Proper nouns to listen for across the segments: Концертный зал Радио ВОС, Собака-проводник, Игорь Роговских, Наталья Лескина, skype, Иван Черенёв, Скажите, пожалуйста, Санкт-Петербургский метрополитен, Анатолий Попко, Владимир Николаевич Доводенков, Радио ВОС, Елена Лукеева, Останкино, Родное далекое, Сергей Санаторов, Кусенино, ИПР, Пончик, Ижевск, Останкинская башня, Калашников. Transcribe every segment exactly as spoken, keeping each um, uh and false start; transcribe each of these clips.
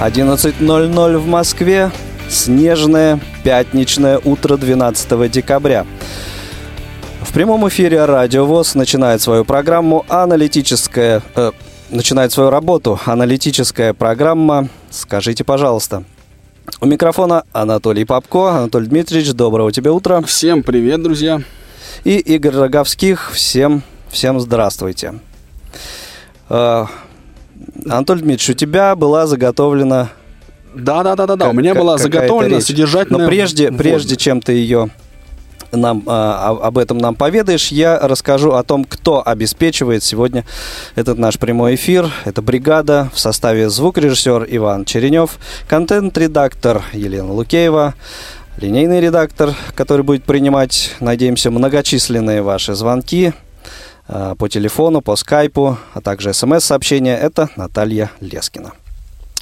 одиннадцать ноль ноль в Москве. Снежное пятничное утро двенадцатого декабря. В прямом эфире Радио ВОС начинает свою программу аналитическая... Э, начинает свою работу аналитическая программа «Скажите, пожалуйста». У микрофона Анатолий Попко. Анатолий Дмитриевич, доброго тебе утра. Всем привет, друзья. И Игорь Роговских. Всем, всем здравствуйте. Э, Анатолий Дмитриевич, у тебя была заготовлена... Да-да-да, да. у меня как, была заготовлена речь. Содержательная... Но прежде, прежде чем ты ее... Нам, э, об этом нам поведаешь, я расскажу о том, кто обеспечивает сегодня этот наш прямой эфир. Это бригада в составе звукорежиссер Иван Черенёв, контент-редактор Елена Лукеева, линейный редактор, который будет принимать, надеемся, многочисленные ваши звонки э, по телефону, по скайпу, а также смс-сообщения. Это Наталья Лескина.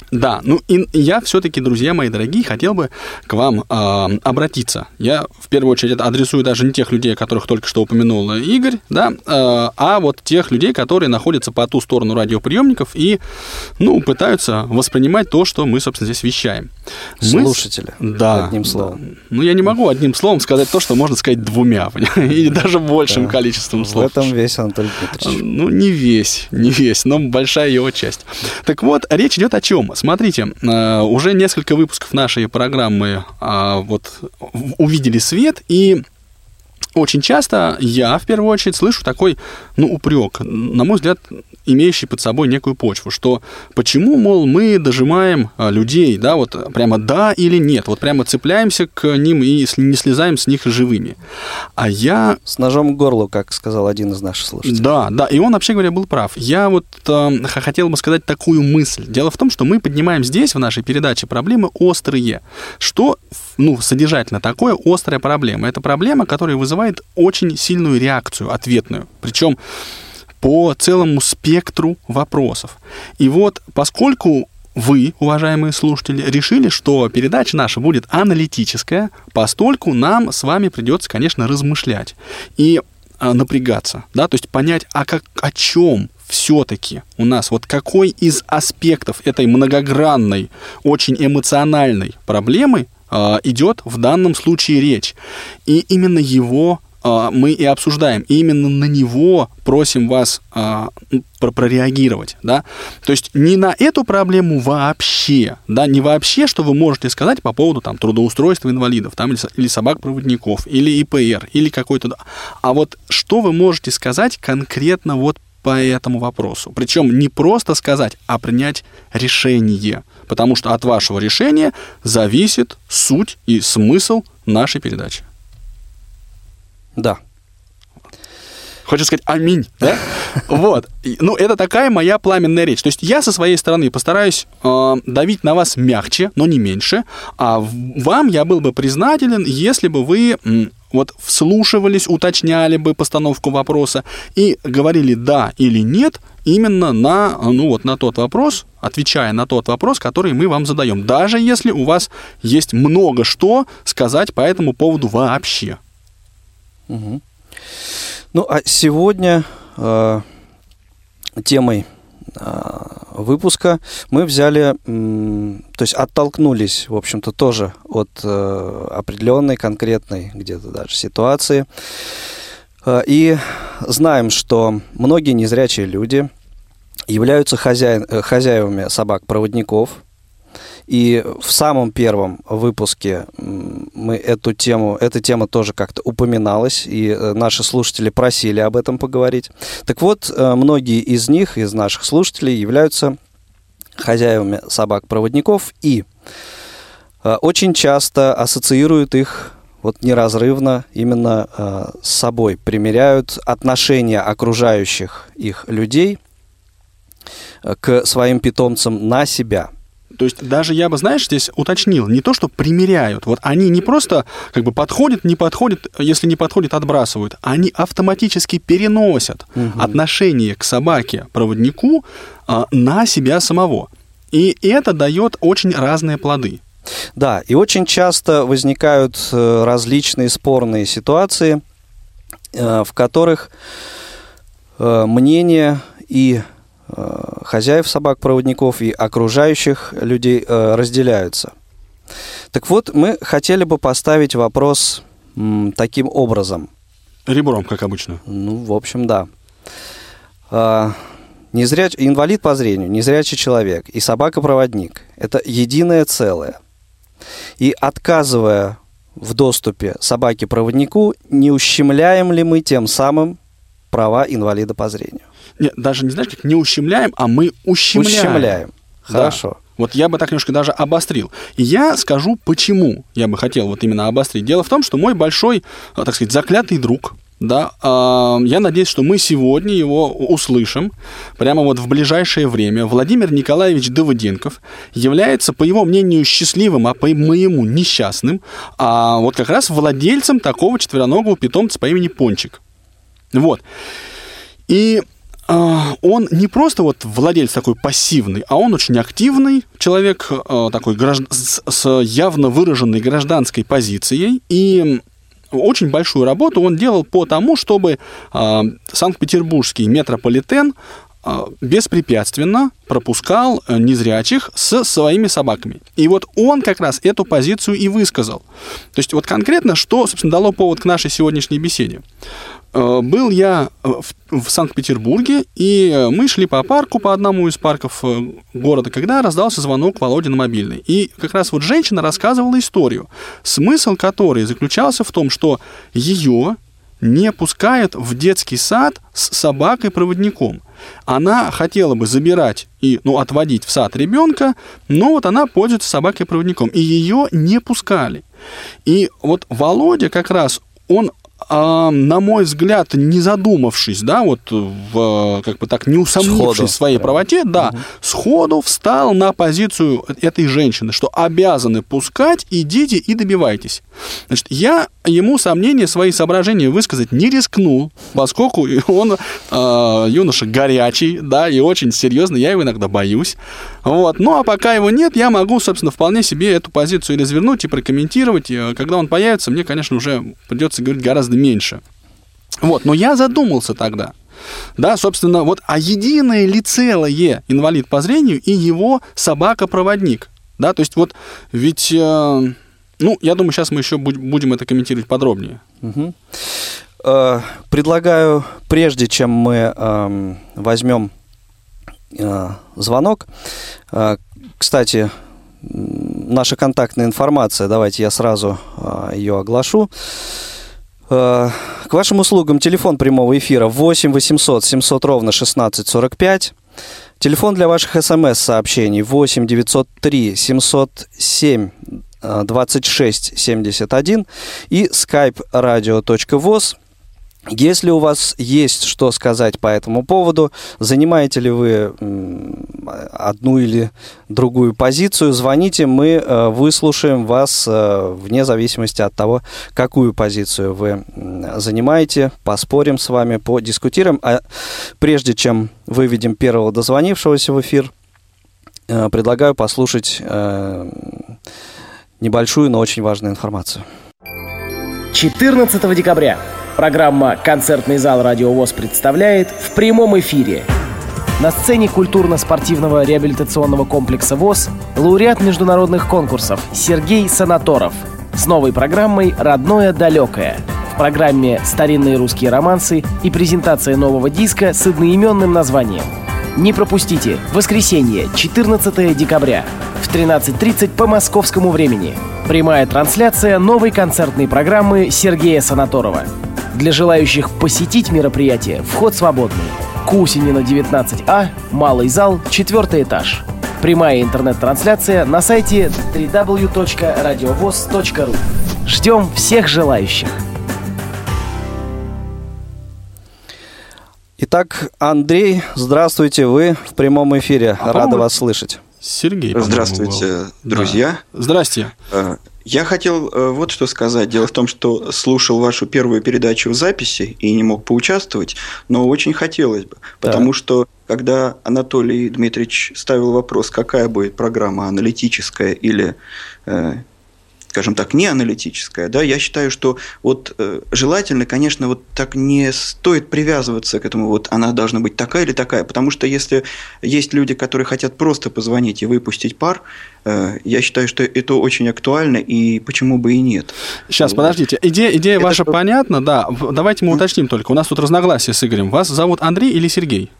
Да, ну и я все-таки, друзья мои дорогие, хотел бы к вам э, обратиться. Я в первую очередь адресую даже не тех людей, которых только что упомянул Игорь, да, э, а вот тех людей, которые находятся по ту сторону радиоприемников и, ну, пытаются воспринимать то, что мы, собственно, здесь вещаем. Слушатели, мы... да, одним словом. Да. Ну, я не могу одним словом сказать то, что можно сказать двумя, и даже большим да. количеством слов. В этом весь, Анатолий Петрович. Ну, не весь, не весь, но большая его часть. Так вот, речь идет о чем? Смотрите, уже несколько выпусков нашей программы вот, увидели свет, и очень часто я, в первую очередь, слышу такой, ну, упрек, на мой взгляд, имеющий под собой некую почву, что почему, мол, мы дожимаем людей, да, вот прямо да или нет, вот прямо цепляемся к ним и не слезаем с них живыми. А я... С ножом к горлу, как сказал один из наших слушателей. Да, да, и он, вообще говоря, был прав. Я вот э, хотел бы сказать такую мысль. Дело в том, что мы поднимаем здесь, в нашей передаче, проблемы острые. Что, ну, содержательно такое острая проблема? Это проблема, которая вызывает очень сильную реакцию, ответную. Причем по целому спектру вопросов. И вот поскольку вы, уважаемые слушатели, решили, что передача наша будет аналитическая, постольку нам с вами придется, конечно, размышлять и а, напрягаться, да, то есть понять, а как, о чем все-таки у нас, вот какой из аспектов этой многогранной, очень эмоциональной проблемы а, идет в данном случае речь. И именно его мы и обсуждаем, и именно на него просим вас а, прореагировать, да, то есть не на эту проблему вообще, да, не вообще, что вы можете сказать по поводу там трудоустройства инвалидов, там, или, или собак-проводников, или ИПР, или какой-то, а вот что вы можете сказать конкретно вот по этому вопросу, причем не просто сказать, а принять решение, потому что от вашего решения зависит суть и смысл нашей передачи. Да. Хочу сказать «Аминь», да? Вот. Ну, это такая моя пламенная речь. То есть я со своей стороны постараюсь э, давить на вас мягче, но не меньше. А вам я был бы признателен, если бы вы м, вот вслушивались, уточняли бы постановку вопроса и говорили «да» или «нет» именно на, ну, вот, на тот вопрос, отвечая на тот вопрос, который мы вам задаем. Даже если у вас есть много что сказать по этому поводу вообще. Угу. Ну, а сегодня э, темой э, выпуска мы взяли, э, то есть оттолкнулись, в общем-то, тоже от э, определенной, конкретной где-то даже ситуации. Э, и знаем, что многие незрячие люди являются хозяин, э, хозяевами собак-проводников. И в самом первом выпуске мы эту тему, эта тема тоже как-то упоминалась, и наши слушатели просили об этом поговорить. Так вот, многие из них, из наших слушателей, являются хозяевами собак-проводников и очень часто ассоциируют их вот неразрывно именно с собой, примеряют отношения окружающих их людей к своим питомцам на себя. То есть даже я бы, знаешь, здесь уточнил, не то, что примеряют. Вот они не просто как бы подходят, не подходят, если не подходят, отбрасывают. Они автоматически переносят угу. отношение к собаке-проводнику а, на себя самого. И это дает очень разные плоды. Да, и очень часто возникают различные спорные ситуации, в которых мнение и хозяев собак-проводников, и окружающих людей разделяются. Так вот, мы хотели бы поставить вопрос таким образом. Ребром, как обычно. Ну, в общем, да. Незряч... Инвалид по зрению, незрячий человек и собака-проводник – это единое целое. И отказывая в доступе собаке-проводнику, не ущемляем ли мы тем самым права инвалида по зрению? Нет, даже не знаешь, как не ущемляем, а мы ущемляем. Ущемляем. Хорошо. Да. Вот я бы так немножко даже обострил. И я скажу, почему я бы хотел вот именно обострить. Дело в том, что мой большой, так сказать, заклятый друг... Да, э, я надеюсь, что мы сегодня его услышим прямо вот в ближайшее время. Владимир Николаевич Доводенков является, по его мнению, счастливым, а по моему несчастным, а вот как раз владельцем такого четвероногого питомца по имени Пончик. Вот. И э, он не просто вот владелец такой пассивный, а он очень активный человек, э, такой гражд... с, с явно выраженной гражданской позицией. И... Очень большую работу он делал по тому, чтобы э, Санкт-Петербургский метрополитен э, беспрепятственно пропускал э, незрячих с своими собаками. И вот он как раз эту позицию и высказал. То есть вот конкретно, что, собственно, дало повод к нашей сегодняшней беседе. Э, был я в, в Санкт-Петербурге, и мы шли по парку, по одному из парков города, когда раздался звонок Володи на мобильный. И как раз вот женщина рассказывала историю, смысл которой заключался в том, что ее не пускают в детский сад с собакой-проводником. Она хотела бы забирать и, ну, отводить в сад ребенка, но вот она пользуется собакой-проводником, и ее не пускали. И вот Володя как раз, он... А, на мой взгляд, не задумавшись, да, вот в, как бы так, не усомнившись сходу в своей правоте, да, угу. сходу встал на позицию этой женщины, что обязаны пускать, идите и добивайтесь. Значит, я ему сомнения, свои соображения высказать не рискнул, поскольку он э, юноша горячий, да, и очень серьезный, я его иногда боюсь. Вот. Ну, а пока его нет, я могу, собственно, вполне себе эту позицию развернуть и прокомментировать. Когда он появится, мне, конечно, уже придется говорить гораздо меньше. Вот, но я задумался тогда. Да, собственно, вот, а единое ли целое инвалид по зрению и его собака-проводник? Да, то есть вот ведь, э, ну, я думаю, сейчас мы еще будем это комментировать подробнее. Угу. Э, предлагаю, прежде чем мы э, возьмем э, звонок, э, кстати, наша контактная информация, давайте я сразу э, ее оглашу. К вашим услугам телефон прямого эфира восемь восемьсот семьсот ровно шестнадцать сорок пять. Телефон для ваших смс-сообщений восемь девятьсот три семьсот семь двадцать шесть семьдесят один. И skype радио точка вос. Если у вас есть что сказать по этому поводу, занимаете ли вы одну или другую позицию, звоните, мы выслушаем вас вне зависимости от того, какую позицию вы занимаете, поспорим с вами, подискутируем. А прежде чем выведем первого дозвонившегося в эфир, предлагаю послушать небольшую, но очень важную информацию. четырнадцатого декабря. Программа «Концертный зал Радио ВОС» представляет в прямом эфире. На сцене культурно-спортивного реабилитационного комплекса ВОС лауреат международных конкурсов Сергей Санаторов с новой программой «Родное далекое». В программе «Старинные русские романсы» и презентация нового диска с одноименным названием. Не пропустите! Воскресенье, четырнадцатого декабря в тринадцать тридцать по московскому времени. Прямая трансляция новой концертной программы Сергея Санаторова. Для желающих посетить мероприятие вход свободный. Кусенино девятнадцать А, малый зал, четвертый этаж. Прямая интернет-трансляция на сайте дабл-ю дабл-ю дабл-ю точка радиовос точка ру. Ждем всех желающих. Итак, Андрей, здравствуйте, вы в прямом эфире. А, рада вас слышать. Сергей, по-моему, здравствуйте, был. Друзья. Да. Здрасте. Я хотел вот что сказать. Дело в том, что слушал вашу первую передачу в записи и не мог поучаствовать, но очень хотелось бы, потому да. что когда Анатолий Дмитриевич ставил вопрос, какая будет программа, аналитическая или, скажем так, не аналитическая, да, я считаю, что вот э, желательно, конечно, вот так не стоит привязываться к этому, вот она должна быть такая или такая, потому что если есть люди, которые хотят просто позвонить и выпустить пар, э, я считаю, что это очень актуально, и почему бы и нет. Сейчас, вот. Подождите, идея, идея это ваша что... понятна, да, давайте мы уточним только, у нас тут разногласия с Игорем, вас зовут Андрей или Сергей?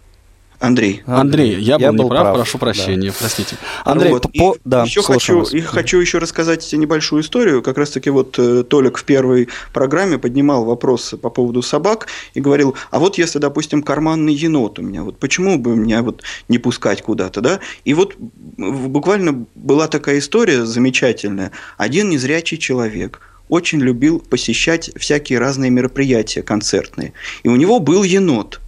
Андрей. Андрей, Андрей, я был я не был прав, прав, прошу прощения, да. простите. Андрей, вот, по... и да, еще хочу, и хочу еще рассказать небольшую историю. Как раз-таки вот Толик в первой программе поднимал вопрос по поводу собак и говорил, а вот если, допустим, карманный енот у меня, вот почему бы меня вот не пускать куда-то, да? И вот буквально была такая история замечательная. Один незрячий человек очень любил посещать всякие разные мероприятия концертные. И у него был енот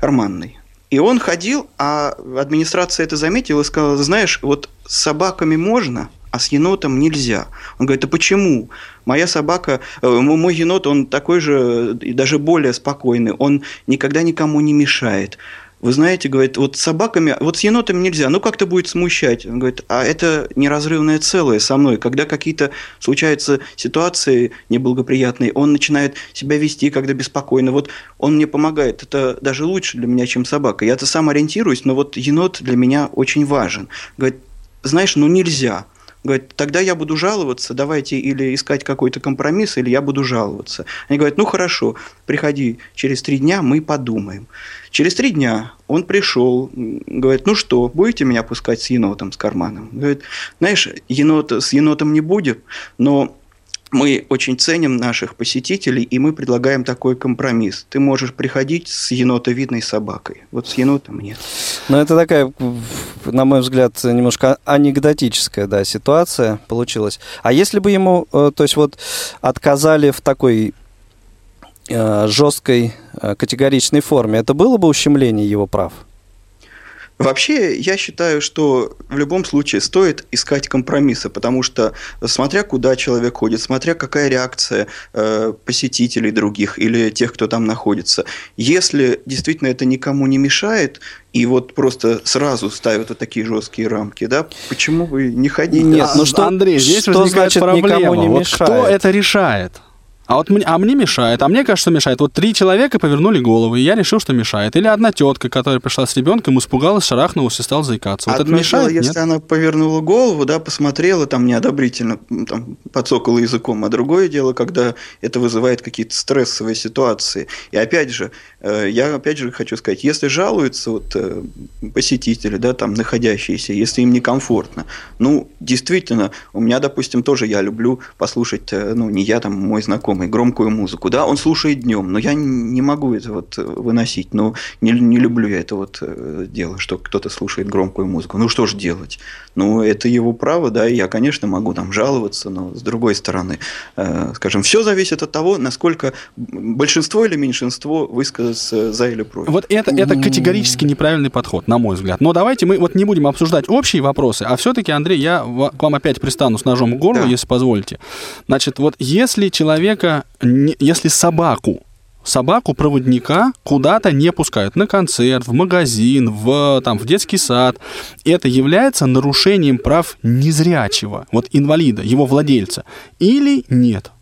карманный. И он ходил, а администрация это заметила и сказала, знаешь, вот с собаками можно, а с енотом нельзя. Он говорит, а почему? Моя собака, мой енот, он такой же и даже более спокойный, он никогда никому не мешает. Вы знаете, говорит, вот с собаками, вот с енотами нельзя, ну как-то будет смущать. Он говорит, а это неразрывное целое со мной. Когда какие-то случаются ситуации неблагоприятные, он начинает себя вести, когда беспокойно. Вот он мне помогает, это даже лучше для меня, чем собака. Я-то сам ориентируюсь, но вот енот для меня очень важен. Говорит, знаешь, ну нельзя. Говорит, тогда я буду жаловаться, давайте или искать какой-то компромисс, или я буду жаловаться. Они говорят, ну хорошо, приходи через три дня, мы подумаем. Через три дня он пришел, говорит, ну что, будете меня пускать с енотом, с карманом? Говорит, знаешь, енота, с енотом не будем, но мы очень ценим наших посетителей, и мы предлагаем такой компромисс. Ты можешь приходить с енотовидной собакой. Вот с енотом нет. Ну, это такая, на мой взгляд, немножко анекдотическая, да, ситуация получилась. А если бы ему, то есть, вот отказали в такой жесткой, категоричной форме, это было бы ущемление его прав? Вообще, я считаю, что в любом случае стоит искать компромиссы, потому что смотря куда человек ходит, смотря какая реакция э, посетителей других или тех, кто там находится. Если действительно это никому не мешает, и вот просто сразу ставят вот такие жесткие рамки, да, почему вы не ходите? Нет, а, ну что, Андрей, здесь что возникает значит, проблема, никому не вот мешает? Кто это решает? А вот мне, а мне мешает, а мне кажется, мешает. Вот три человека повернули головы, и я решил, что мешает. Или одна тетка, которая пришла с ребенком, испугалась, шарахнулась и стала заикаться. Вот одно это мешает, дело, если нет? Она повернула голову, да, посмотрела там неодобрительно, там, подсокала языком. А другое дело, когда это вызывает какие-то стрессовые ситуации. И опять же, я опять же хочу сказать, если жалуются вот посетители, да, там находящиеся, если им некомфортно, ну, действительно, у меня, допустим, тоже я люблю послушать, ну, не я, там, мой знакомый, и громкую музыку, да, он слушает днем, но я не могу это вот выносить, но не, не люблю я это вот дело, что кто-то слушает громкую музыку. Ну, что же делать? Ну, это его право, да, и я, конечно, могу там жаловаться, но с другой стороны, э, скажем, все зависит от того, насколько большинство или меньшинство высказаться за или против. Вот это, это категорически неправильный подход, на мой взгляд. Но давайте мы вот не будем обсуждать общие вопросы, а все-таки, Андрей, я к вам опять пристану с ножом к горлу, да. Если позволите. Значит, вот если человека Если собаку, собаку-проводника куда-то не пускают, на концерт, в магазин, в, там, в детский сад, это является нарушением прав незрячего, вот инвалида, его владельца, или нет?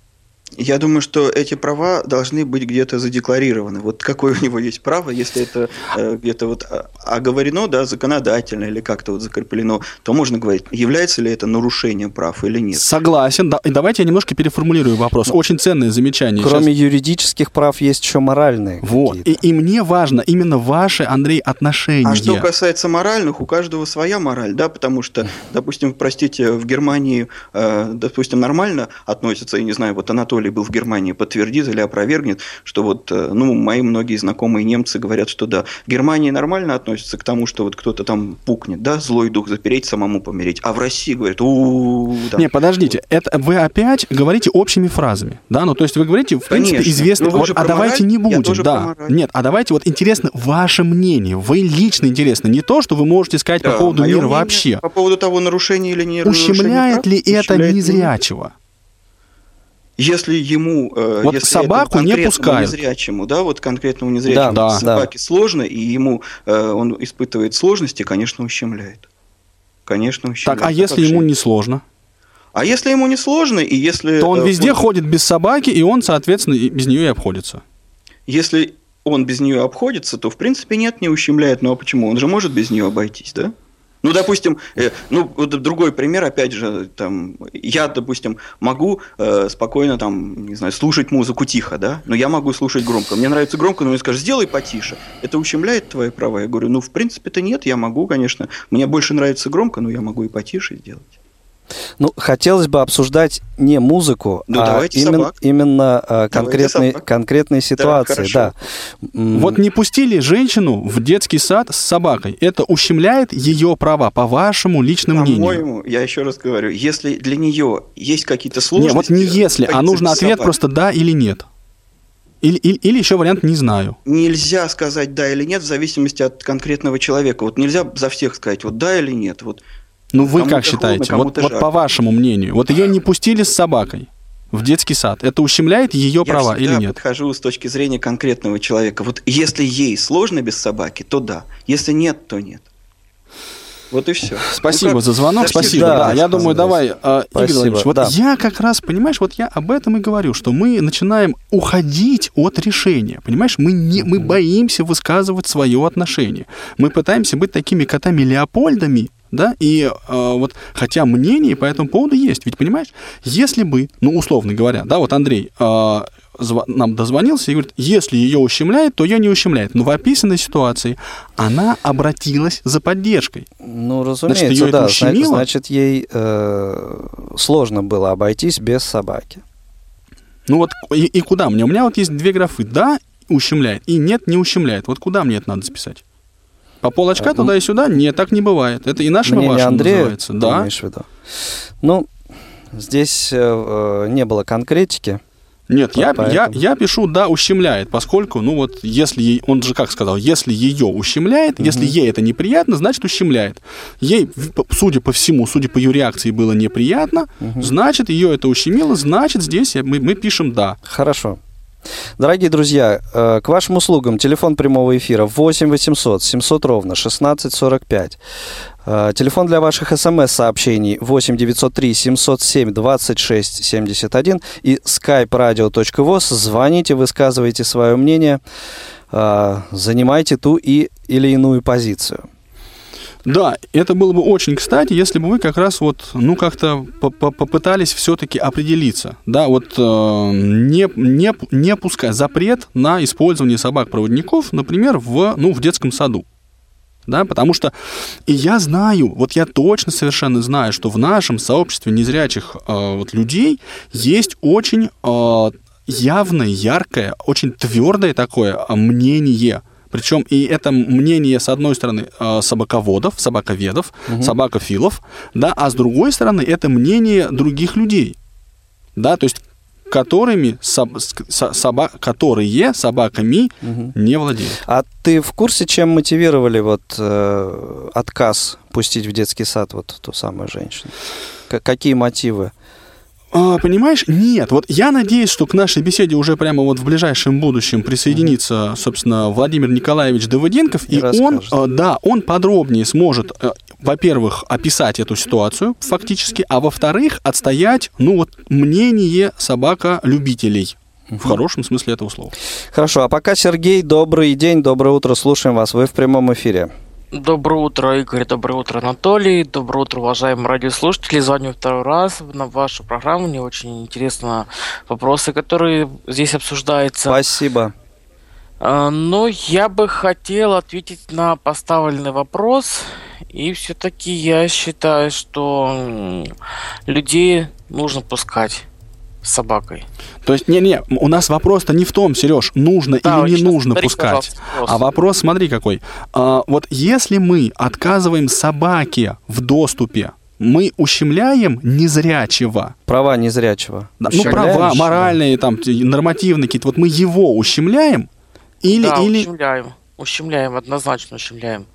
Я думаю, что эти права должны быть где-то задекларированы. Вот какое у него есть право, если это э, где-то вот оговорено, да, законодательно или как-то вот закреплено, то можно говорить, является ли это нарушением прав или нет. Согласен. Да, и давайте я немножко переформулирую вопрос. Очень ценное замечание. Кроме сейчас... юридических прав есть еще моральные. Вот. И, и мне важно именно ваши, Андрей, отношения. А что касается моральных, у каждого своя мораль, да, потому что, допустим, простите, в Германии, э, допустим, нормально относятся, я не знаю, вот Анатолий Анатолий был в Германии, подтвердит или опровергнет, что вот, ну, мои многие знакомые немцы говорят, что да. В Германии нормально относятся к тому, что вот кто-то там пукнет, да, злой дух запереть, самому помереть. А в России говорят, у-у-у. Да. Не, подождите, это вы опять говорите общими фразами, да, ну, то есть вы говорите, в Конечно. принципе, известно, вот, а давайте не будем, да. Нет, а давайте вот интересно ваше мнение, вы лично интересно, не то, что вы можете сказать да, по поводу мира мнение, вообще. По поводу того, нарушения или не нарушения. Ущемляет ли это незрячего? Если ему, вот если собаку не пускают, незрячему, да, вот конкретному незрячему да, да, собаке да. сложно, и ему он испытывает сложности, конечно, ущемляет. Конечно, ущемляет. Так, а если ему не сложно? А если ему не сложно, и если... То он везде вот, ходит без собаки, и он, соответственно, без нее и обходится. Если он без нее обходится, то, в принципе, нет, не ущемляет. Ну, а почему? Он же может без нее обойтись, да? Ну, допустим, э, ну, другой пример, опять же, там, я, допустим, могу э, спокойно, там, не знаю, слушать музыку тихо, да, но я могу слушать громко. Мне нравится громко, но мне скажут, сделай потише. Это ущемляет твои права? Я говорю, ну, в принципе-то нет, я могу, конечно. Мне больше нравится громко, но я могу и потише сделать. Ну, хотелось бы обсуждать не музыку, ну, а именно, именно конкретные, конкретные ситуации. Да, да. Вот не пустили женщину в детский сад с собакой. Это ущемляет ее права, по вашему личному мнению. По-моему, я еще раз говорю, если для нее есть какие-то сложности... Нет, вот не если, а нужен ответ просто «да» или «нет». Или, или, или еще вариант «не знаю». Нельзя сказать «да» или «нет» в зависимости от конкретного человека. Вот нельзя за всех сказать вот «да» или «нет». Вот. Ну, вы кому-то как считаете? Холодно, вот, вот по вашему мнению. Вот ее не пустили с собакой в детский сад. Это ущемляет ее я права или нет? Я подхожу с точки зрения конкретного человека. Вот если ей сложно без собаки, то да. Если нет, то нет. Вот и все. Спасибо ну, как... за звонок. Спасибо. Да, да, я думаю, давай, Игорь Владимирович, вот да. я как раз, понимаешь, вот я об этом и говорю, что мы начинаем уходить от решения, понимаешь? Мы, не, мы боимся высказывать свое отношение. Мы пытаемся быть такими котами-леопольдами, да, и э, вот, хотя мнение по этому поводу есть, ведь, понимаешь, если бы, ну, условно говоря, да, вот Андрей э, зв- нам дозвонился и говорит, если ее ущемляет, то ее не ущемляет, но в описанной ситуации она обратилась за поддержкой. Ну, разумеется, значит, ее да, это ущемило. Значит, ей э, сложно было обойтись без собаки. Ну, вот, и, и куда мне? У меня вот есть две графы, да, ущемляет, и нет, не ущемляет, вот куда мне это надо записать? По полочка туда и сюда? Нет, так не бывает. Это и нашим, и вашим называется. Да? Имеешь в виду. Ну, здесь э, не было конкретики. Нет, вот я, я, я пишу, да, ущемляет, поскольку, ну вот, если, он же как сказал, если ее ущемляет, mm-hmm. если ей это неприятно, значит, ущемляет. Ей, судя по всему, судя по ее реакции, было неприятно, mm-hmm. значит, ее это ущемило, значит, здесь мы, мы пишем «да». Хорошо. Дорогие друзья, к вашим услугам телефон прямого эфира восемь восемьсот семьсот ровно шестнадцать сорок пять. Телефон для ваших смс-сообщений восемь девятьсот три семьсот семь двадцать шесть семьдесят один и скайп радио точка вос. Звоните, высказывайте свое мнение, занимайте ту и или иную позицию. Да, это было бы очень кстати, если бы вы как раз вот, ну, как-то попытались все-таки определиться, да, вот э, не, не, не пускай запрет на использование собак-проводников, например, в, ну, в детском саду, да, потому что, и я знаю, вот я точно совершенно знаю, что в нашем сообществе незрячих э, вот, людей есть очень э, явное, яркое, очень твердое такое мнение. Причем и это мнение, с одной стороны, собаководов, собаковедов, угу. собакофилов, да, а с другой стороны, это мнение других людей, да, то есть которыми, соб, соба, которые собаками угу. не владеют. А ты в курсе, чем мотивировали вот, э, отказ пустить в детский сад вот ту самую женщину? К- какие мотивы? Понимаешь? Нет. Вот я надеюсь, что к нашей беседе уже прямо вот в ближайшем будущем присоединится, собственно, Владимир Николаевич Доводенков, и, и он, да, он подробнее сможет, во-первых, описать эту ситуацию фактически, а во-вторых, отстоять, ну вот, мнение собаколюбителей. В хорошем смысле этого слова. Хорошо. А пока, Сергей, добрый день, доброе утро, слушаем вас. Вы в прямом эфире. Доброе утро, Игорь, доброе утро, Анатолий, доброе утро, уважаемые радиослушатели. Звоню второй раз на вашу программу, мне очень интересны вопросы, которые здесь обсуждаются. Спасибо. Ну, я бы хотел ответить на поставленный вопрос, и все-таки я считаю, что людей нужно пускать с собакой. То есть, не-не, у нас вопрос-то не в том, Сереж, нужно да, или не нужно смотри, пускать. А вопрос, смотри какой. А, вот если мы отказываем собаке в доступе, мы ущемляем незрячего. Права незрячего. Да, ну, права, моральные, там, нормативные какие-то. Вот мы его ущемляем или... Да, или... ущемляем. Ущемляем, однозначно ущемляем.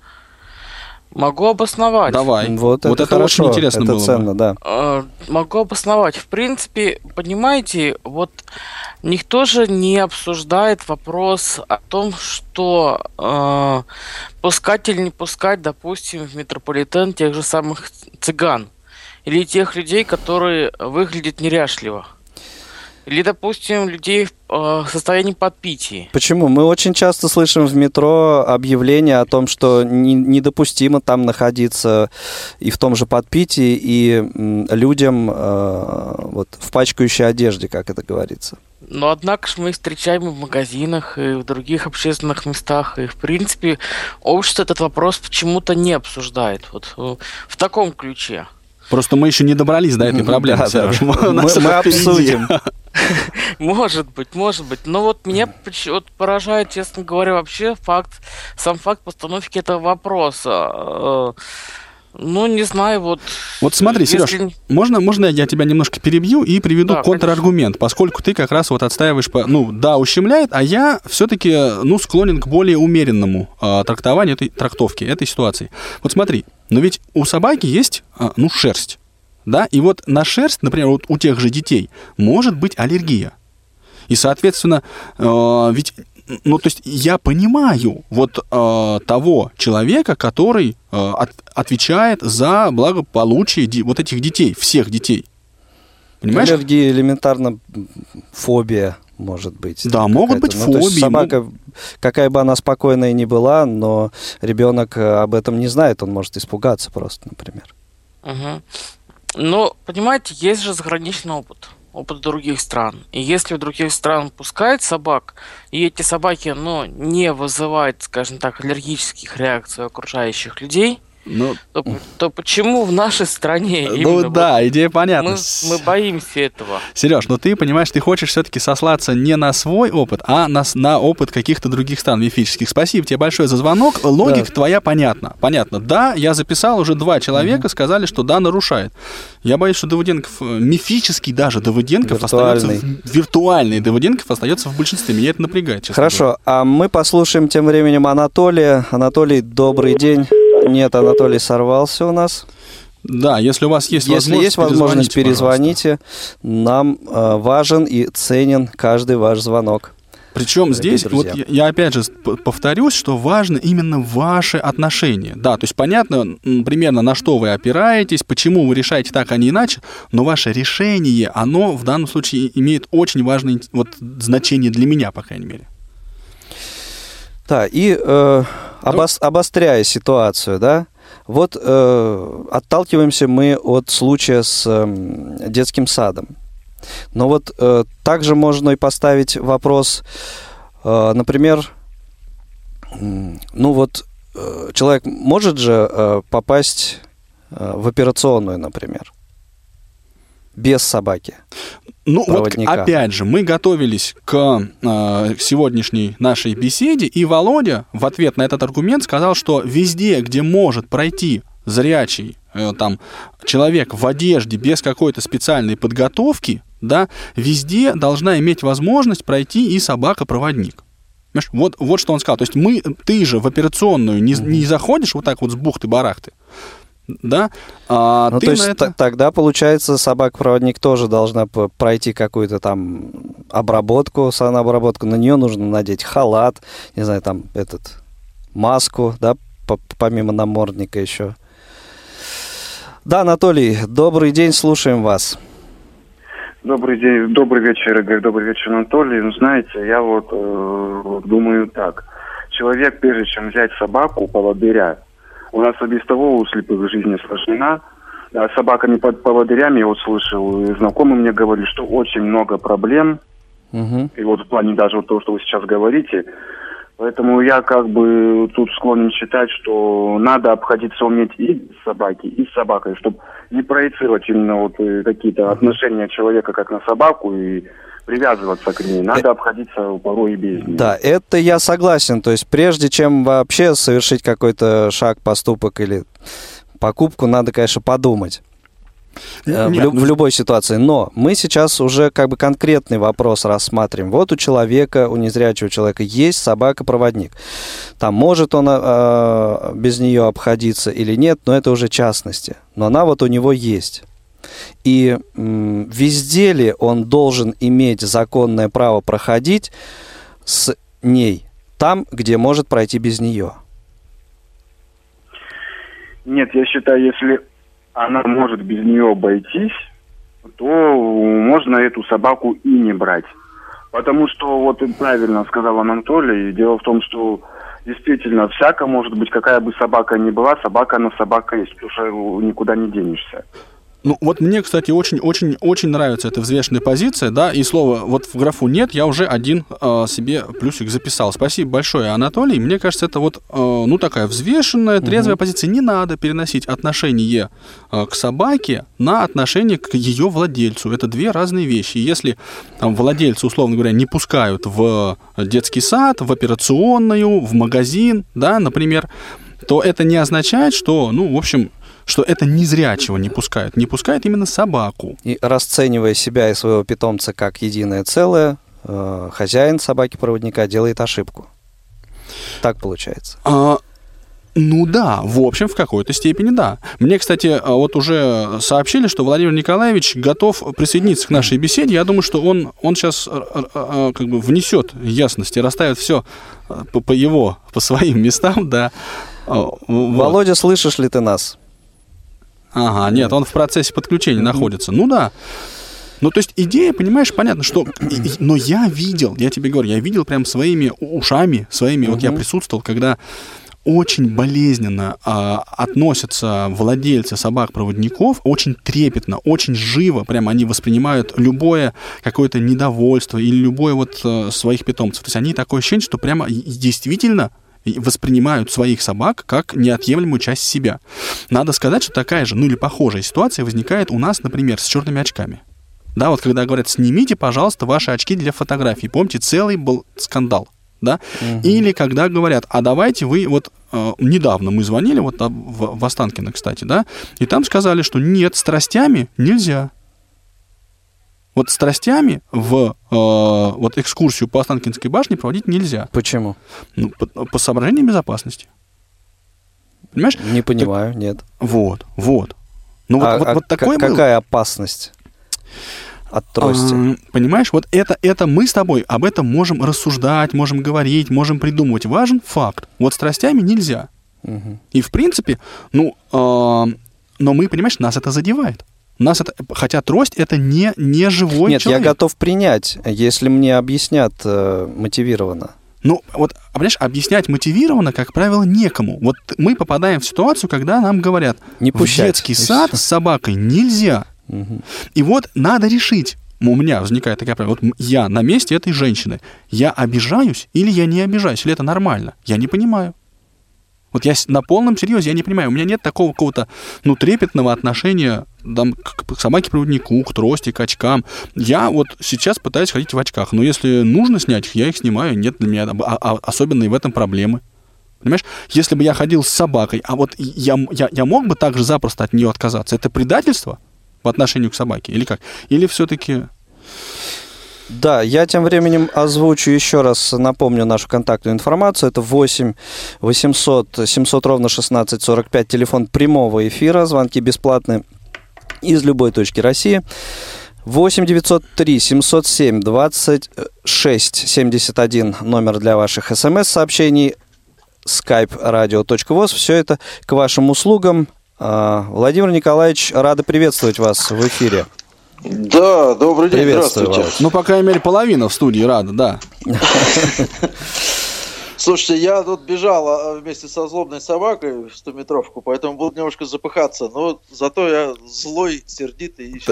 Могу обосновать. Давай. Вот, вот это, это хорошо, очень интересно это было. Ценно, да. э, могу обосновать. В принципе, понимаете, вот никто же не обсуждает вопрос о том, что э, пускать или не пускать, допустим, в метрополитен тех же самых цыган или тех людей, которые выглядят неряшливо. Или, допустим, людей в состоянии подпития. Почему? Мы очень часто слышим в метро объявления о том, что не, недопустимо там находиться и в том же подпитии, и людям э, вот, в пачкающей одежде, как это говорится. Но, однако же, мы их встречаем и в магазинах, и в других общественных местах. И, в принципе, общество этот вопрос почему-то не обсуждает. Вот в таком ключе. Просто мы еще не добрались до этой проблемы. Да, да. Мы, мы обсудим. Может быть, может быть. Но вот меня поражает, честно говоря, вообще факт, сам факт постановки этого вопроса. Ну, не знаю, вот... Вот смотри, если... Сереж, можно, можно я тебя немножко перебью и приведу да, контраргумент, конечно. Поскольку ты как раз вот отстаиваешь, ну, да, ущемляет, а я все-таки, ну, склонен к более умеренному э, трактованию этой трактовки, этой ситуации. Вот смотри, но ведь у собаки есть, э, ну, шерсть, да, и вот на шерсть, например, вот у тех же детей может быть аллергия. И, соответственно, э, ведь... Ну, то есть я понимаю вот э, того человека, который э, от, отвечает за благополучие де- вот этих детей, всех детей. Понимаешь? Аллергия, элементарно фобия может быть. Да, могут быть ну, фобии. То есть собака, мог... какая бы она спокойная ни была, но ребенок об этом не знает, он может испугаться просто, например. Угу. Ну, понимаете, есть же заграничный опыт. опыт других стран. И если у других стран пускают собак, и эти собаки, ну, не вызывают, скажем так, аллергических реакций у окружающих людей, ну, то, то почему в нашей стране именно... Ну да, вот идея понятна. Мы, мы боимся этого. Сереж, ну ты понимаешь, ты хочешь все-таки сослаться не на свой опыт, а на, на опыт каких-то других стран мифических. Спасибо тебе большое за звонок. Логика да. твоя понятна. Понятно. Да, я записал, уже два человека угу. сказали, что да, нарушает. Я боюсь, что Доводенков, мифический даже Доводенков, виртуальный. остается... В, виртуальный Доводенков остается в большинстве. Меня это напрягает, честно Хорошо, говоря. А мы послушаем тем временем Анатолия. Анатолий, добрый день. Нет, Анатолий сорвался у нас. Да, если у вас есть если возможность, есть возможность перезвоните, перезвоните. Нам э, важен и ценен каждый ваш звонок. Причем здесь, вот я, я опять же повторюсь, что важно именно ваши отношения. Да, то есть понятно примерно, на что вы опираетесь, почему вы решаете так, а не иначе, но ваше решение, оно в данном случае имеет очень важное вот, значение для меня, по крайней мере. Да, и... Э, Обос, обостряя ситуацию, да, вот э, отталкиваемся мы от случая с э, детским садом. Но вот э, также можно и поставить вопрос, э, например, ну вот э, человек может же э, попасть э, в операционную, например, без собаки. Ну проводника. Вот опять же, мы готовились к э, сегодняшней нашей беседе, и Володя в ответ на этот аргумент сказал, что везде, где может пройти зрячий э, там, человек в одежде без какой-то специальной подготовки, да, везде должна иметь возможность пройти и собака-проводник. Вот, вот что он сказал. То есть мы, ты же в операционную не, не заходишь вот так вот с бухты-барахты, да? А ну, ты то есть это... т- тогда, получается, собака-проводник тоже должна пройти какую-то там обработку, санобработку. На нее нужно надеть халат, не знаю, там, этот, маску, да, помимо намордника еще. Да, Анатолий, добрый день, слушаем вас. Добрый день, добрый вечер, Игорь, добрый вечер, Анатолий. Ну, знаете, я вот э, думаю так. Человек, прежде чем взять собаку, поводыря, у нас и без того у слепых жизнь осложнена. А с собаками под поводырями, я вот слышал, знакомые мне говорили, что очень много проблем. Угу. И вот в плане даже вот того, что вы сейчас говорите, Поэтому я как бы тут склонен считать, что надо обходиться уметь и с собаки, и с собакой, чтобы не проецировать именно вот какие-то отношения человека как на собаку и привязываться к ней. Надо обходиться порой и без нее. Да, это я согласен. То есть прежде чем вообще совершить какой-то шаг, поступок или покупку, надо, конечно, подумать. В, лю- в любой ситуации. Но мы сейчас уже как бы конкретный вопрос рассматриваем. Вот у человека, у незрячего человека есть собака-проводник. Там может он э, без нее обходиться или нет, но это уже частности. Но она вот у него есть. И э, везде ли он должен иметь законное право проходить с ней, там, где может пройти без нее? Нет, я считаю, если она может без нее обойтись, то можно эту собаку и не брать. Потому что, вот правильно сказал Анатолий, дело в том, что действительно всяко может быть, какая бы собака ни была, собака она собака есть, потому что никуда не денешься. Ну, вот мне, кстати, очень-очень-очень нравится эта взвешенная позиция, да, и слово вот в графу «нет» я уже один э, себе плюсик записал. Спасибо большое, Анатолий. Мне кажется, это вот, э, ну, такая взвешенная, трезвая угу. позиция. Не надо переносить отношение э, к собаке на отношение к ее владельцу. Это две разные вещи. Если там владельца, условно говоря, не пускают в детский сад, в операционную, в магазин, да, например, то это не означает, что, ну, в общем... что это незрячего не пускают. Не пускают именно собаку. И расценивая себя и своего питомца как единое целое, э, хозяин собаки-проводника делает ошибку. Так получается. А, ну да, в общем, в какой-то степени да. Мне, кстати, вот уже сообщили, что Владимир Николаевич готов присоединиться к нашей беседе. Я думаю, что он, он сейчас как бы внесет ясность и расставит все по, по его, по своим местам. Да. Володя, вот. Слышишь ли ты нас? Ага, нет, он в процессе подключения находится. Ну да. Ну, то есть идея, понимаешь, понятно, что... Но я видел, я тебе говорю, я видел прям своими ушами, своими... Uh-huh. Вот я присутствовал, когда очень болезненно а, относятся владельцы собак-проводников, очень трепетно, очень живо, прям они воспринимают любое какое-то недовольство или любое вот а, своих питомцев. То есть они такое ощущение, что прямо действительно... воспринимают своих собак как неотъемлемую часть себя. Надо сказать, что такая же, ну или похожая ситуация возникает у нас, например, с черными очками. Да, вот когда говорят, снимите, пожалуйста, ваши очки для фотографий. Помните, целый был скандал. Да? Угу. Или когда говорят, а давайте вы, вот э, недавно мы звонили, вот в, в Останкино, кстати, да, и там сказали, что нет, страстями нельзя. Вот страстями в э, вот экскурсию по Останкинской башне проводить нельзя. Почему? Ну, по, по соображениям безопасности. Понимаешь? Не понимаю, так, нет. Вот, вот. Ну, а, вот, а вот такое к- какая опасность от трости? А, понимаешь, вот это, это мы с тобой об этом можем рассуждать, можем говорить, можем придумывать. Важен факт. Вот страстями нельзя. Угу. И, в принципе, ну, э, но мы, понимаешь, нас это задевает. Нас это, хотя трость это не, не живой Нет, человек. Нет, я готов принять, если мне объяснят э, мотивированно. Ну, вот, понимаешь, объяснять мотивированно, как правило, некому. Вот мы попадаем в ситуацию, когда нам говорят, не в детский сад с собакой нельзя. Угу. И вот надо решить. У меня возникает такая проблема. Вот я на месте этой женщины. Я обижаюсь или я не обижаюсь? Или это нормально? Я не понимаю. Вот я на полном серьезе, я не понимаю, у меня нет такого какого-то, ну, трепетного отношения там, к, к собаке-проводнику, к трости, к очкам. Я вот сейчас пытаюсь ходить в очках, но если нужно снять их, я их снимаю, нет для меня а, а, особенной в этом проблемы. Понимаешь, если бы я ходил с собакой, а вот я, я, я мог бы так же запросто от нее отказаться? Это предательство по отношению к собаке или как? Или все-таки... Да, я тем временем озвучу еще раз, напомню нашу контактную информацию. Это восемь восемьсот семьсот ровно шестнадцать сорок пять, телефон прямого эфира, звонки бесплатные из любой точки России. восемь девятьсот три семьсот семь двадцать шесть семьдесят один, номер для ваших смс-сообщений, skype radio точка voz. Все это к вашим услугам. Владимир Николаевич, рада приветствовать вас в эфире. Да, добрый день, здравствуйте. Вас. Ну, по крайней мере, половина в студии рада, да. Слушайте, я тут бежал вместе со злобной собакой в стометровку, поэтому буду немножко запыхаться, но зато я злой, сердитый. И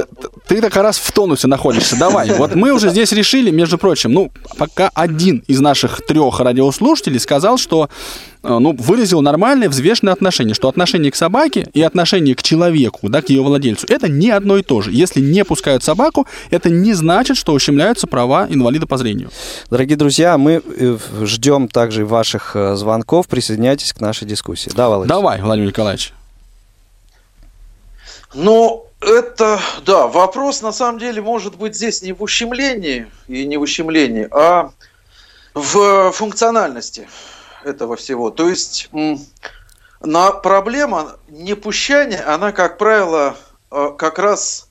Ты так раз в тонусе находишься. Давай. Вот мы уже здесь решили, между прочим, ну, пока один из наших трех радиослушателей сказал, что ну, выразил нормальное, взвешенное отношение, что отношение к собаке и отношение к человеку, да, к ее владельцу, это не одно и то же. Если не пускают собаку, это не значит, что ущемляются права инвалида по зрению. Дорогие друзья, мы ждем также ваших звонков. Присоединяйтесь к нашей дискуссии. Да, Володь? Давай, Владимир Николаевич. Ну, это, да, вопрос, на самом деле, может быть здесь не в ущемлении и не в ущемлении, а в функциональности этого всего. То есть на проблема непущания, она, как правило, как раз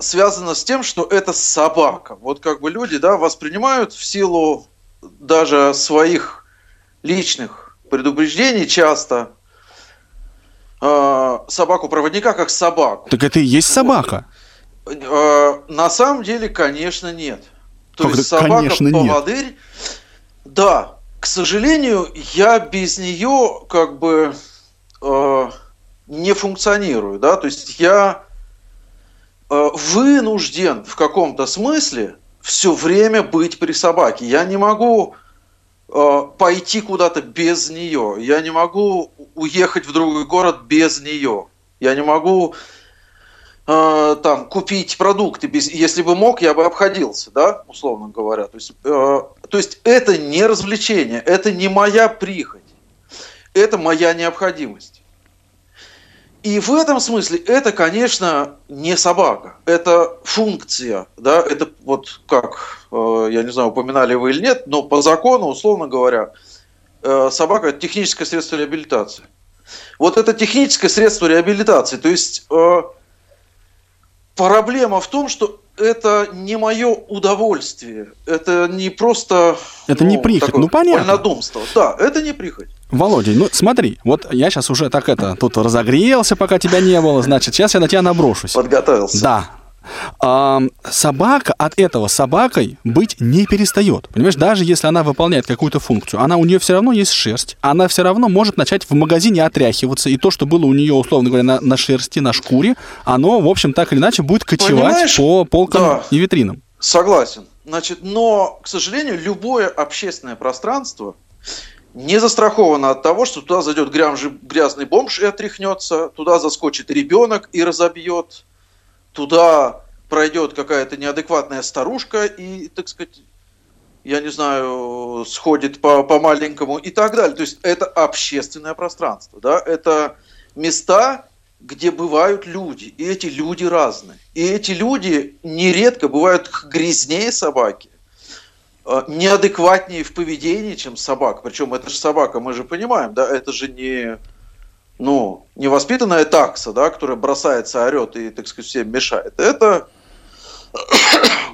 связана с тем, что это собака. Вот как бы люди, да, воспринимают в силу даже своих личных предубеждений часто собаку-проводника как собаку. Так это и есть собака. На самом деле, конечно, нет. То как есть собака-поводырь, да. К сожалению, я без нее как бы э, не функционирую, да, то есть я э, вынужден в каком-то смысле все время быть при собаке. Я не могу э, пойти куда-то без нее, я не могу уехать в другой город без нее, я не могу э, там купить продукты без. Если бы мог, я бы обходился, да, условно говоря, то есть. Э, То есть это не развлечение, это не моя прихоть, это моя необходимость. И в этом смысле это, конечно, не собака, это функция, да, это вот как, я не знаю, упоминали вы или нет, но по закону, условно говоря, собака – это техническое средство реабилитации. Вот это техническое средство реабилитации, то есть проблема в том, что это не мое удовольствие, это не просто... Это ну, не прихоть, ну понятно. Вольнодумство, да, это не прихоть. Володя, ну смотри, вот я сейчас уже так это, тут разогрелся, пока тебя не было, значит, сейчас я на тебя наброшусь. Подготовился. Да. А, собака от этого собакой быть не перестает. Понимаешь, даже если она выполняет какую-то функцию, она у нее все равно есть шерсть, она все равно может начать в магазине отряхиваться, и то, что было у нее, условно говоря, на, на шерсти, на шкуре, оно, в общем, так или иначе будет кочевать, понимаешь, по полкам, да, и витринам. Согласен. Значит, но, к сожалению, любое общественное пространство не застраховано от того, что туда зайдет грязный бомж и отряхнется, туда заскочит ребенок и разобьет. Туда пройдет какая-то неадекватная старушка и, так сказать, я не знаю, сходит по, по маленькому и так далее. То есть это общественное пространство, да? Это места, где бывают люди, и эти люди разные. И эти люди нередко бывают грязнее собаки, неадекватнее в поведении, чем собака. Причем это же собака, мы же понимаем, да, это же не... Ну, невоспитанная такса, да, которая бросается, орет и, так сказать, всем мешает. Это,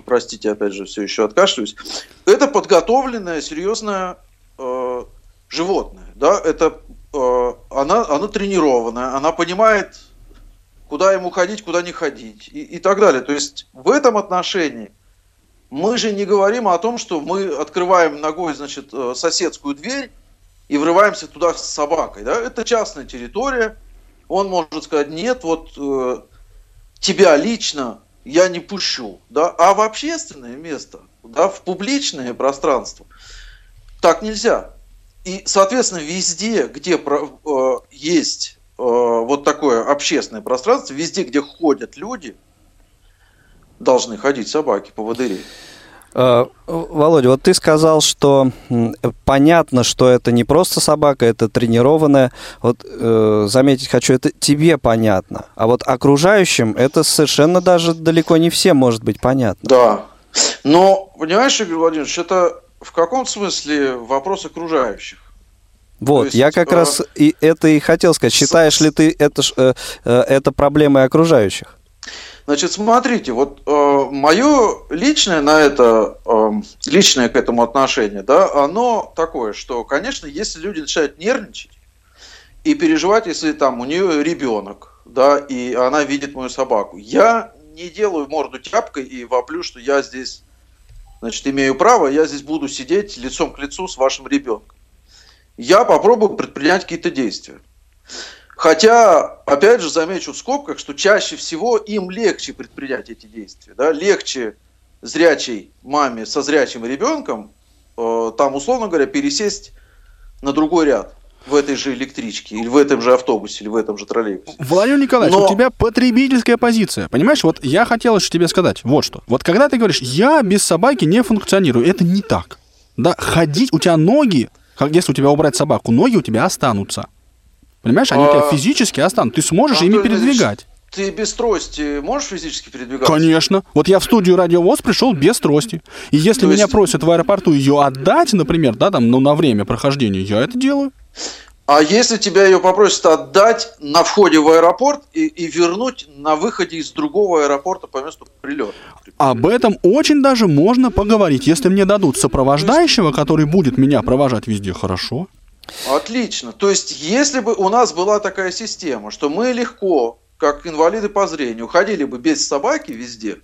простите, опять же, все еще откашливаюсь. Это подготовленное, серьезное э, животное, да. Это э, она, она тренированная, она понимает, куда ему ходить, куда не ходить и, и так далее. То есть в этом отношении мы же не говорим о том, что мы открываем ногой, значит, соседскую дверь и врываемся туда с собакой, да? Это частная территория. Он может сказать: нет, вот э, тебя лично я не пущу, да? А в общественное место, да, в публичное пространство так нельзя. И, соответственно, везде, где э, есть э, вот такое общественное пространство, везде, где ходят люди, должны ходить собаки-поводыри. Володя, вот ты сказал, что понятно, что это не просто собака, это тренированная. Вот э, заметить хочу, это тебе понятно. А вот окружающим это совершенно даже далеко не всем может быть понятно. Да. Но, понимаешь, Игорь Владимирович, это в каком смысле вопрос окружающих? Вот, есть, я как э... раз и это и хотел сказать. Считаешь ли ты это, э, это проблемой окружающих? Значит, смотрите, вот э, мое личное на это, э, личное к этому отношение, да, оно такое, что, конечно, если люди начинают нервничать и переживать, если там у нее ребенок, да, и она видит мою собаку, я не делаю морду тяпкой и воплю, что я здесь, значит, имею право, я здесь буду сидеть лицом к лицу с вашим ребенком. Я попробую предпринять какие-то действия. Хотя, опять же, замечу в скобках, что чаще всего им легче предпринять эти действия. Да? Легче зрячей маме со зрячим ребенком, э, там, условно говоря, пересесть на другой ряд в этой же электричке, или в этом же автобусе, или в этом же троллейбусе. Владимир Николаевич, но... у тебя потребительская позиция. Понимаешь, вот я хотел еще тебе сказать вот что. Вот когда ты говоришь, я без собаки не функционирую, это не так. Да, ходить, у тебя ноги, как если у тебя убрать собаку, ноги у тебя останутся. Понимаешь, они а... у тебя физически останутся. Ты сможешь а ими передвигать. Ты без трости можешь физически передвигаться? Конечно. Вот я в студию Радио ВОС пришел без трости. И если есть... меня просят в аэропорту ее отдать, например, да, там, ну, на время прохождения, я это делаю. А если тебя ее попросят отдать на входе в аэропорт и, и вернуть на выходе из другого аэропорта по месту прилета? Об этом очень даже можно поговорить. Если мне дадут сопровождающего, который будет меня провожать везде, хорошо. Отлично. То есть, если бы у нас была такая система, что мы легко, как инвалиды по зрению, ходили бы без собаки везде,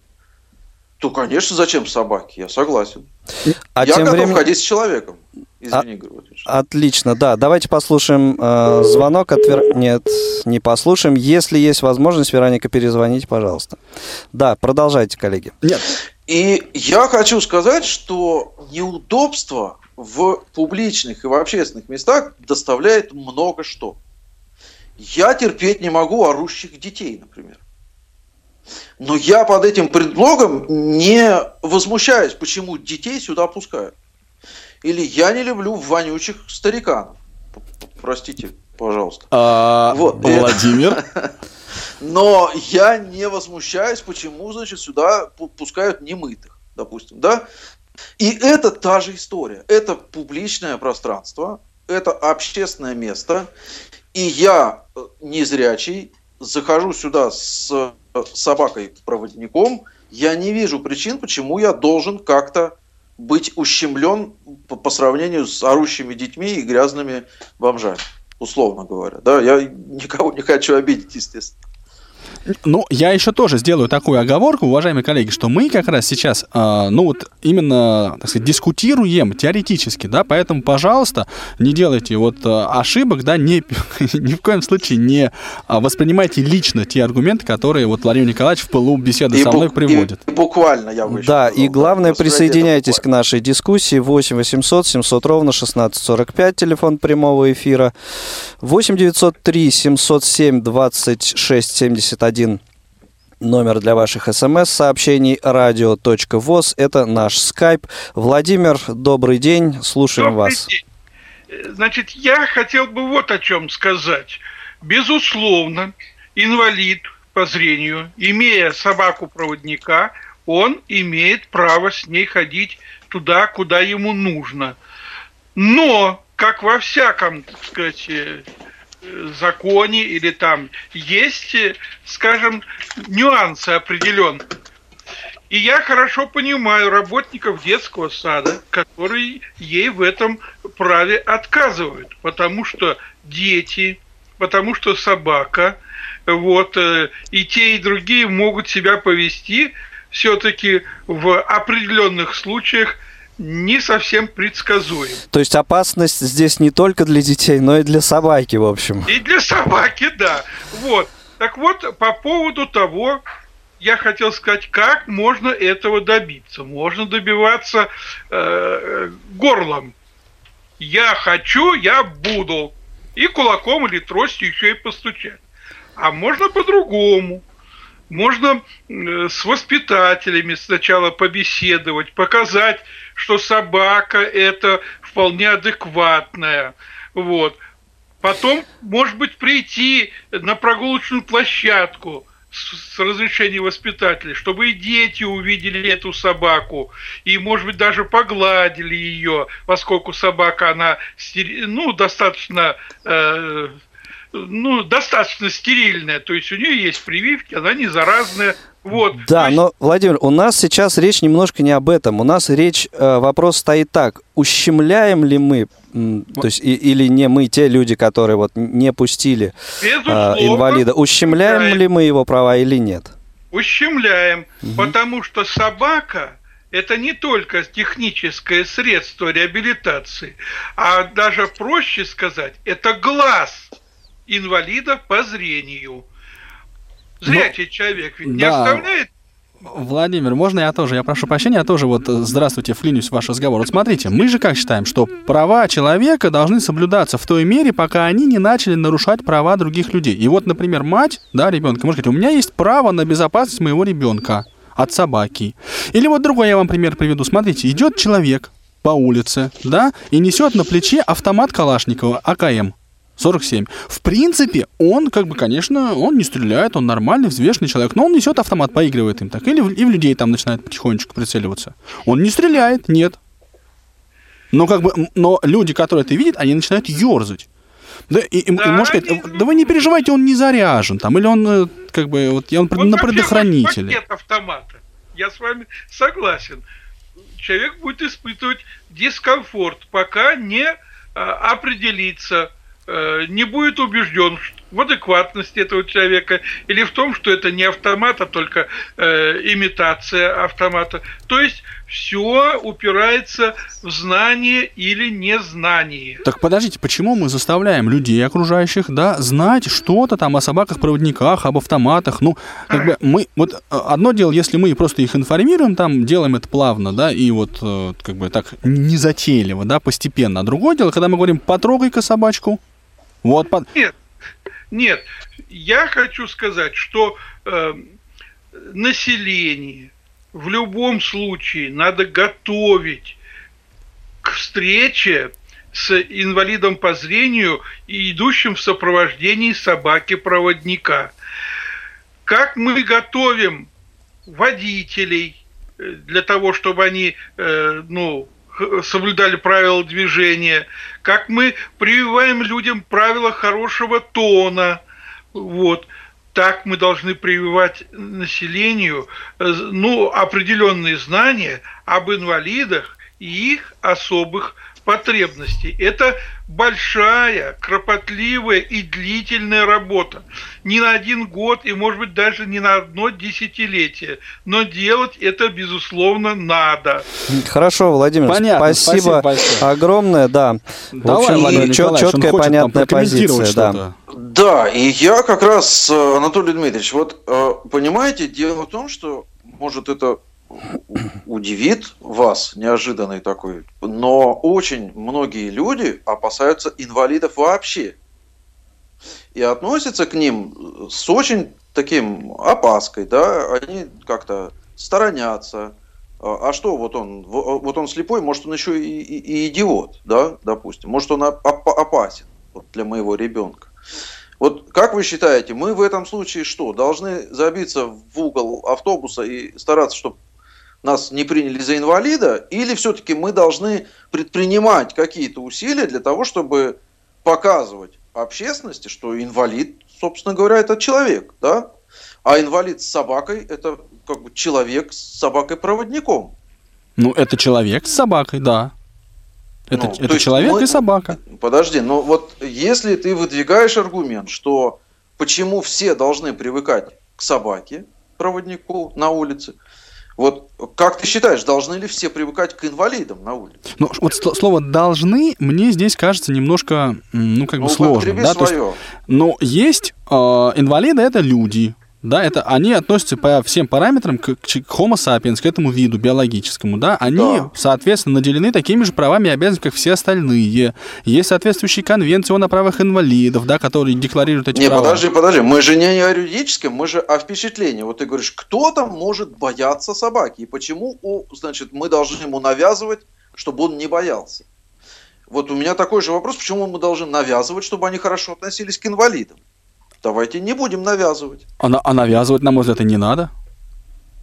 то, конечно, зачем собаки? Я согласен. А Я готов времен... ходить с человеком. Извини, Игорь Владимирович. Отлично, да. Давайте послушаем э, звонок. От Вер... Нет, не послушаем. Если есть возможность, Вероника, перезвоните, пожалуйста. Да, продолжайте, коллеги. Нет. И я хочу сказать, что неудобство в публичных и в общественных местах доставляет много что. Я терпеть не могу орущих детей, например. Но я под этим предлогом не возмущаюсь, почему детей сюда пускают. Или я не люблю вонючих стариканов. Простите, пожалуйста. А, вот, Владимир? Но я не возмущаюсь, почему, значит, сюда пускают немытых, допустим, да? И это та же история. Это публичное пространство, это общественное место. И я, незрячий, захожу сюда с собакой-проводником. Я не вижу причин, почему я должен как-то быть ущемлен по сравнению с орущими детьми и грязными бомжами, условно говоря. Да, я никого не хочу обидеть, естественно. Ну, я еще тоже сделаю такую оговорку, уважаемые коллеги, что мы как раз сейчас, э, ну вот именно, так сказать, дискутируем теоретически, да, поэтому, пожалуйста, не делайте вот э, ошибок, да, не, ни в коем случае не воспринимайте лично те аргументы, которые вот Владимир Николаевич в пылу беседы и со мной бу- приводит. И, и буквально, я бы еще Да, сказал, и главное, да, присоединяйтесь к нашей дискуссии. восемь восемьсот семьсот ровно шестнадцать сорок пять, телефон прямого эфира. восемь девятьсот три семьсот семь двадцать шесть семьдесят один. Номер для ваших смс-сообщений радио точка вос. Это наш скайп. Владимир, добрый день, слушаем добрый вас. День. Значит, я хотел бы вот о чем сказать. Безусловно, инвалид по зрению, имея собаку-проводника, он имеет право с ней ходить туда, куда ему нужно. Но, как во всяком, так сказать, законе или там есть, скажем, нюансы определенные. И я хорошо понимаю работников детского сада, которые ей в этом праве отказывают, потому что дети, потому что собака, вот, и те, и другие могут себя повести все-таки в определенных случаях не совсем предсказуем. То есть опасность здесь не только для детей, но и для собаки, в общем. И для собаки, да. Вот. Так вот, по поводу того, я хотел сказать, как можно этого добиться. Можно добиваться э, горлом. Я хочу, я буду. И кулаком или тростью еще и постучать. А можно по-другому. Можно с воспитателями сначала побеседовать, показать, что собака это вполне адекватная. Вот. Потом, может быть, прийти на прогулочную площадку с, с разрешения воспитателя, чтобы и дети увидели эту собаку, и, может быть, даже погладили ее, поскольку собака, она ну, достаточно... Э- Ну, достаточно стерильная, то есть у нее есть прививки, она не заразная. Вот. Да, есть... но, Владимир, у нас сейчас речь немножко не об этом. У нас речь, э, вопрос стоит так, ущемляем ли мы, м, то есть и, или не мы, те люди, которые вот не пустили э, инвалида, ущемляем, ущемляем ли мы его права или нет? Ущемляем, угу. Потому что собака... Это не только техническое средство реабилитации, а даже проще сказать, это глаз инвалидов по зрению. Зрячий Но... человек ведь да. не оставляет. Владимир, можно я тоже? Я прошу прощения, я тоже вот, здравствуйте, вклинюсь в ваш разговор. Вот смотрите, мы же как считаем, что права человека должны соблюдаться в той мере, пока они не начали нарушать права других людей. И вот, например, мать, да, ребенка, может сказать, у меня есть право на безопасность моего ребенка от собаки. Или вот другой я вам пример приведу. Смотрите, идет человек по улице, да, и несет на плече автомат Калашникова А К М сорок семь. В принципе, он, как бы, конечно, он не стреляет, он нормальный, взвешенный человек, но он несет автомат, поигрывает им так, или в, и в людей там начинает потихонечку прицеливаться. Он не стреляет, нет. Но, как бы, но люди, которые это видят, они начинают ерзать. Да, и, и, да, и можно сказать, они... да вы не переживайте, он не заряжен, там, или он, как бы, вот, он вот на предохранителе. Нет автомата, я с вами согласен. Человек будет испытывать дискомфорт, пока не а, определится, не будет убежден в адекватности этого человека или в том, что это не автомат, а только э, имитация автомата. То есть все упирается в знание или незнание. Так подождите, почему мы заставляем людей окружающих, да, знать что-то там о собаках-проводниках, об автоматах? Ну, как бы мы, вот одно дело, если мы просто их информируем, там, делаем это плавно, да, и вот как бы так незатейливо, да, постепенно. А другое дело, когда мы говорим, потрогай-ка собачку. Вот под... Нет, нет, я хочу сказать, что э, население в любом случае надо готовить к встрече с инвалидом по зрению и идущим в сопровождении собаки-проводника. Как мы готовим водителей для того, чтобы они, э, ну, соблюдали правила движения, как мы прививаем людям правила хорошего тона, вот, так мы должны прививать населению, ну, определенные знания об инвалидах и их особых потребностей. Это большая, кропотливая и длительная работа. Не на один год и, может быть, даже не на одно десятилетие. Но делать это, безусловно, надо. Хорошо, Владимир, понятно, спасибо, спасибо огромное. Да. Давай, Владимир Николаевич, четкая, понятная позиция. Да. да, и я как раз, Анатолий Дмитриевич, вот понимаете, дело в том, что, может, это... удивит вас, неожиданный такой, но очень многие люди опасаются инвалидов вообще и относятся к ним с очень таким опаской, да, они как-то сторонятся. А что, вот он, вот он слепой, может, он еще и, и, и идиот, да, допустим, может, он опасен вот, для моего ребенка. Вот как вы считаете, мы в этом случае что, должны забиться в угол автобуса и стараться, чтобы нас не приняли за инвалида, или все-таки мы должны предпринимать какие-то усилия для того, чтобы показывать общественности, что инвалид, собственно говоря, это человек, да? А инвалид с собакой – это как бы человек с собакой-проводником. Ну, это человек с собакой, да. Это, ну, это человек мы... и собака. Подожди, но вот если ты выдвигаешь аргумент, что почему все должны привыкать к собаке-проводнику на улице, вот как ты считаешь, должны ли все привыкать к инвалидам на улице? Ну, вот слово «должны» мне здесь кажется немножко, ну, как бы, ну, сложным. Да? То есть, но есть э, инвалиды, это люди. Да, это они относятся по всем параметрам к, к Homo sapiens, к этому виду биологическому, да, они, да. соответственно, наделены такими же правами и обязанностями, как все остальные. Есть соответствующие конвенции о правах инвалидов, да, которые декларируют эти не, права. Не, подожди, подожди, мы же не о юридическом, мы же о впечатлении. Вот ты говоришь, кто там может бояться собаки, и почему, о, значит, мы должны ему навязывать, чтобы он не боялся. Вот у меня такой же вопрос, почему мы должны навязывать, чтобы они хорошо относились к инвалидам? Давайте не будем навязывать. А, а навязывать, на мой взгляд, и не надо.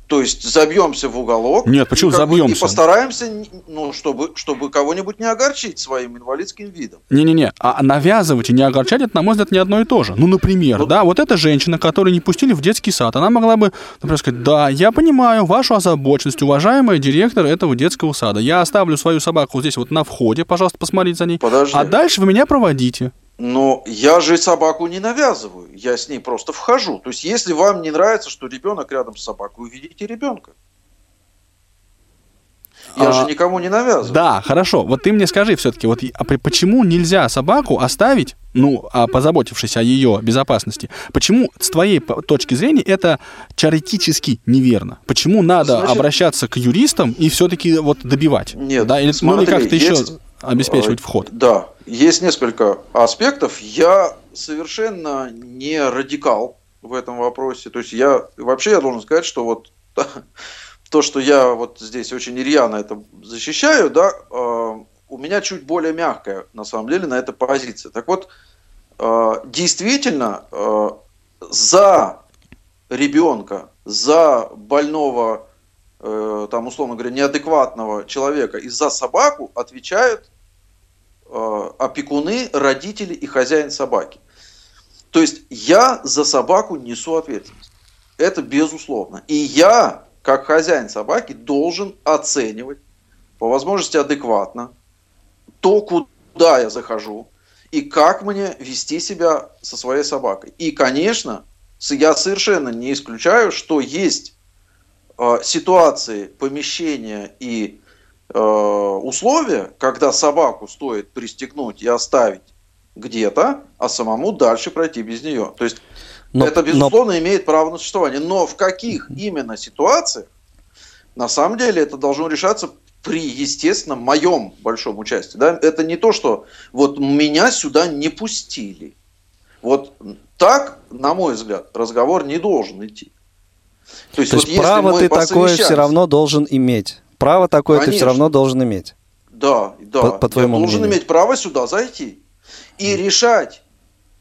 То есть забьемся в уголок. Нет, почему забьемся? И постараемся, ну, чтобы, чтобы кого-нибудь не огорчить своим инвалидским видом. Не-не-не, а навязывать и не огорчать, это, на мой взгляд, не одно и то же. Ну, например, вот. Да, вот эта женщина, которую не пустили в детский сад, она могла бы, например, сказать, да, я понимаю вашу озабоченность, уважаемый директор этого детского сада. Я оставлю свою собаку здесь вот на входе, пожалуйста, посмотрите за ней. Подожди. А дальше вы меня проводите. Но я же собаку не навязываю, я с ней просто вхожу. То есть, если вам не нравится, что ребенок рядом с собакой, уведите ребенка. Я а, же никому не навязываю. Да, хорошо. Вот ты мне скажи все-таки, вот, а почему нельзя собаку оставить, ну, позаботившись о ее безопасности? Почему, с твоей точки зрения, это теоретически неверно? Почему надо Значит, обращаться к юристам и все-таки вот добивать? Нет, да? Или, смотри, ну, или как-то есть, еще обеспечивать вход? Да, есть несколько аспектов. Я совершенно не радикал в этом вопросе. То есть я вообще я должен сказать, что вот то, что я вот здесь очень рьяно это защищаю, да, э, у меня чуть более мягкая, на самом деле, на это позиция. Так вот, э, действительно, э, за ребенка, за больного, э, там, условно говоря, неадекватного человека и за собаку отвечают э, опекуны, родители и хозяин собаки. То есть я за собаку несу ответственность. Это безусловно. И я, как хозяин собаки, должен оценивать, по возможности адекватно, то, куда я захожу, и как мне вести себя со своей собакой. И, конечно, я совершенно не исключаю, что есть э, ситуации, помещения и э, условия, когда собаку стоит пристегнуть и оставить где-то, а самому дальше пройти без нее. То есть но, это, безусловно, но... имеет право на существование. Но в каких именно ситуациях, на самом деле, это должно решаться при, естественно, моем большом участии. Да? Это не то, что вот меня сюда не пустили. Вот так, на мой взгляд, разговор не должен идти. То есть, то вот есть право ты такое все равно должен иметь. Право такое Конечно. ты все равно должен иметь. Да, да. По, по твоему мнению. Я должен иметь право сюда зайти. И решать,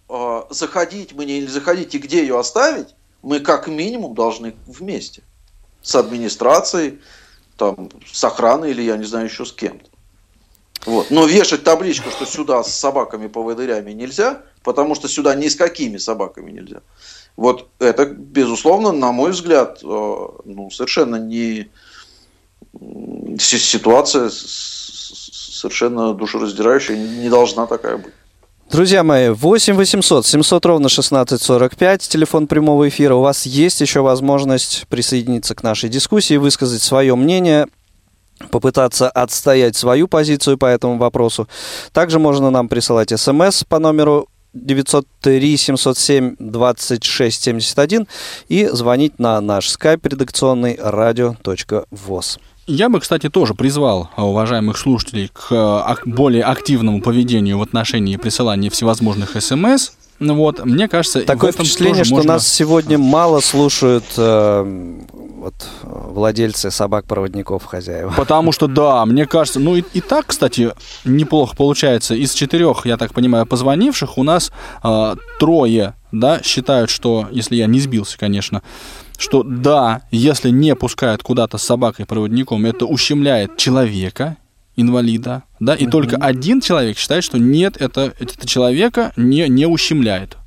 э, заходить мне или заходить, и где ее оставить, мы как минимум должны вместе. С администрацией, там, с охраной или я не знаю еще с кем-то. Вот. Но вешать табличку, что сюда с собаками-поводырями нельзя, потому что сюда ни с какими собаками нельзя. Вот это, безусловно, на мой взгляд, э, ну, совершенно не ситуация совершенно душераздирающая, не должна такая быть. Друзья мои, восемь восемьсот семьсот ровно шестнадцать сорок пять, телефон прямого эфира. У вас есть еще возможность присоединиться к нашей дискуссии, высказать свое мнение, попытаться отстоять свою позицию по этому вопросу. Также можно нам присылать смс по номеру девятьсот три семьсот семь двадцать шесть семьдесят один и звонить на наш скайп редакционный радио точка вос. Я бы, кстати, тоже призвал уважаемых слушателей к более активному поведению в отношении присылания всевозможных эс эм эс. Вот, мне кажется, такое впечатление, что можно... нас сегодня мало слушают э, вот, владельцы собак-проводников, хозяева. Потому что, да, мне кажется, ну и, и так, кстати, неплохо получается. Из четырех, я так понимаю, позвонивших у нас э, трое, да, считают, что, если я не сбился, конечно, что да, если не пускают куда-то с собакой-проводником, это ущемляет человека, инвалида, да, и mm-hmm. только один человек считает, что нет, это, это человека не, не ущемляет.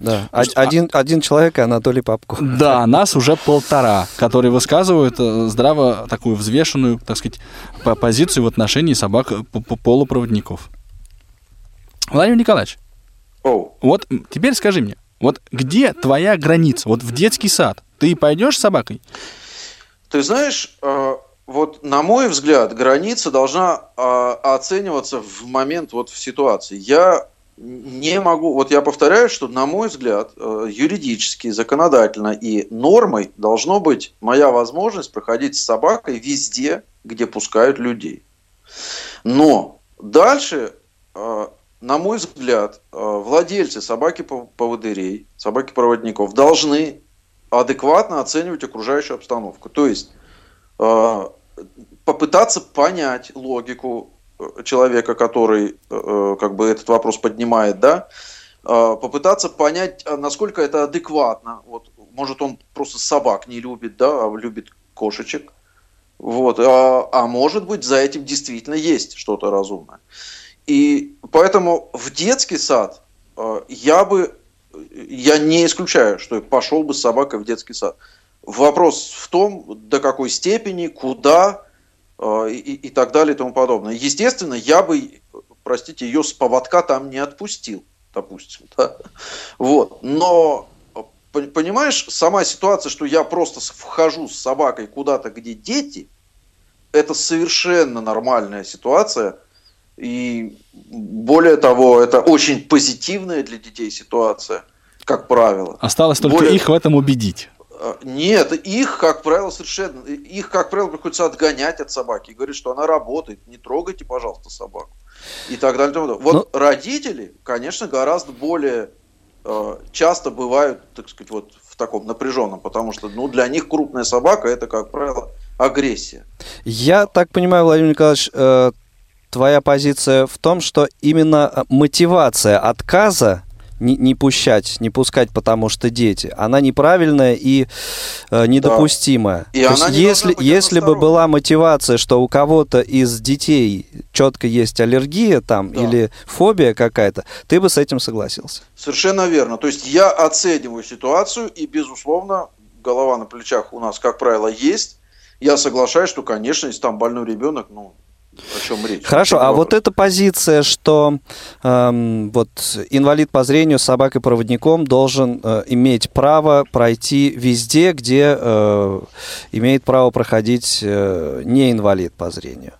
Да, есть, один, а... один человек, Анатолий Попко. Да, нас уже полтора, которые высказывают здраво такую взвешенную, так сказать, позицию в отношении собак-полупроводников. Владимир Николаевич, oh. вот теперь скажи мне, вот где твоя граница? Вот в детский сад ты пойдешь с собакой? Ты знаешь... Вот, на мой взгляд, граница должна э, оцениваться в момент, вот в ситуации. Я не могу, вот я повторяю, что, на мой взгляд, э, юридически, законодательно и нормой должна быть моя возможность проходить с собакой везде, где пускают людей. Но дальше, э, на мой взгляд, э, владельцы собаки-поводырей, собаки-проводников должны адекватно оценивать окружающую обстановку. То есть попытаться понять логику человека, который как бы этот вопрос поднимает, да, попытаться понять, насколько это адекватно. Вот, может, он просто собак не любит, да, а любит кошечек. Вот, а, а может быть, за этим действительно есть что-то разумное. И поэтому в детский сад я бы, я не исключаю, что пошел бы с собакой в детский сад. Вопрос в том, до какой степени, куда э, и, и так далее и тому подобное. Естественно, я бы, простите, ее с поводка там не отпустил, допустим. Да? Вот. Но, понимаешь, сама ситуация, что я просто вхожу с собакой куда-то, где дети, это совершенно нормальная ситуация. И более того, это очень позитивная для детей ситуация, как правило. Осталось только более... их в этом убедить. Нет, их, как правило, совершенно... Их, как правило, приходится отгонять от собаки и говорить, что она работает. Не трогайте, пожалуйста, собаку. И так далее. Вот Но... родители, конечно, гораздо более э, часто бывают, так сказать, вот в таком напряженном, потому что ну, для них крупная собака – это, как правило, агрессия. Я так понимаю, Владимир Николаевич, э, твоя позиция в том, что именно мотивация отказа Не, не пущать, не пускать, потому что дети, она неправильная и э, недопустимая. Да. И она не если если бы была мотивация, что у кого-то из детей четко есть аллергия там, да. или фобия какая-то, ты бы с этим согласился. Совершенно верно. То есть я оцениваю ситуацию, и, безусловно, голова на плечах у нас, как правило, есть. Я соглашаюсь, что, конечно, если там больной ребенок, ну... О чем речь? Хорошо, а вот эта позиция, что эм, вот инвалид по зрению с собакой-проводником должен э, иметь право пройти везде, где э, имеет право проходить э, не инвалид по зрению,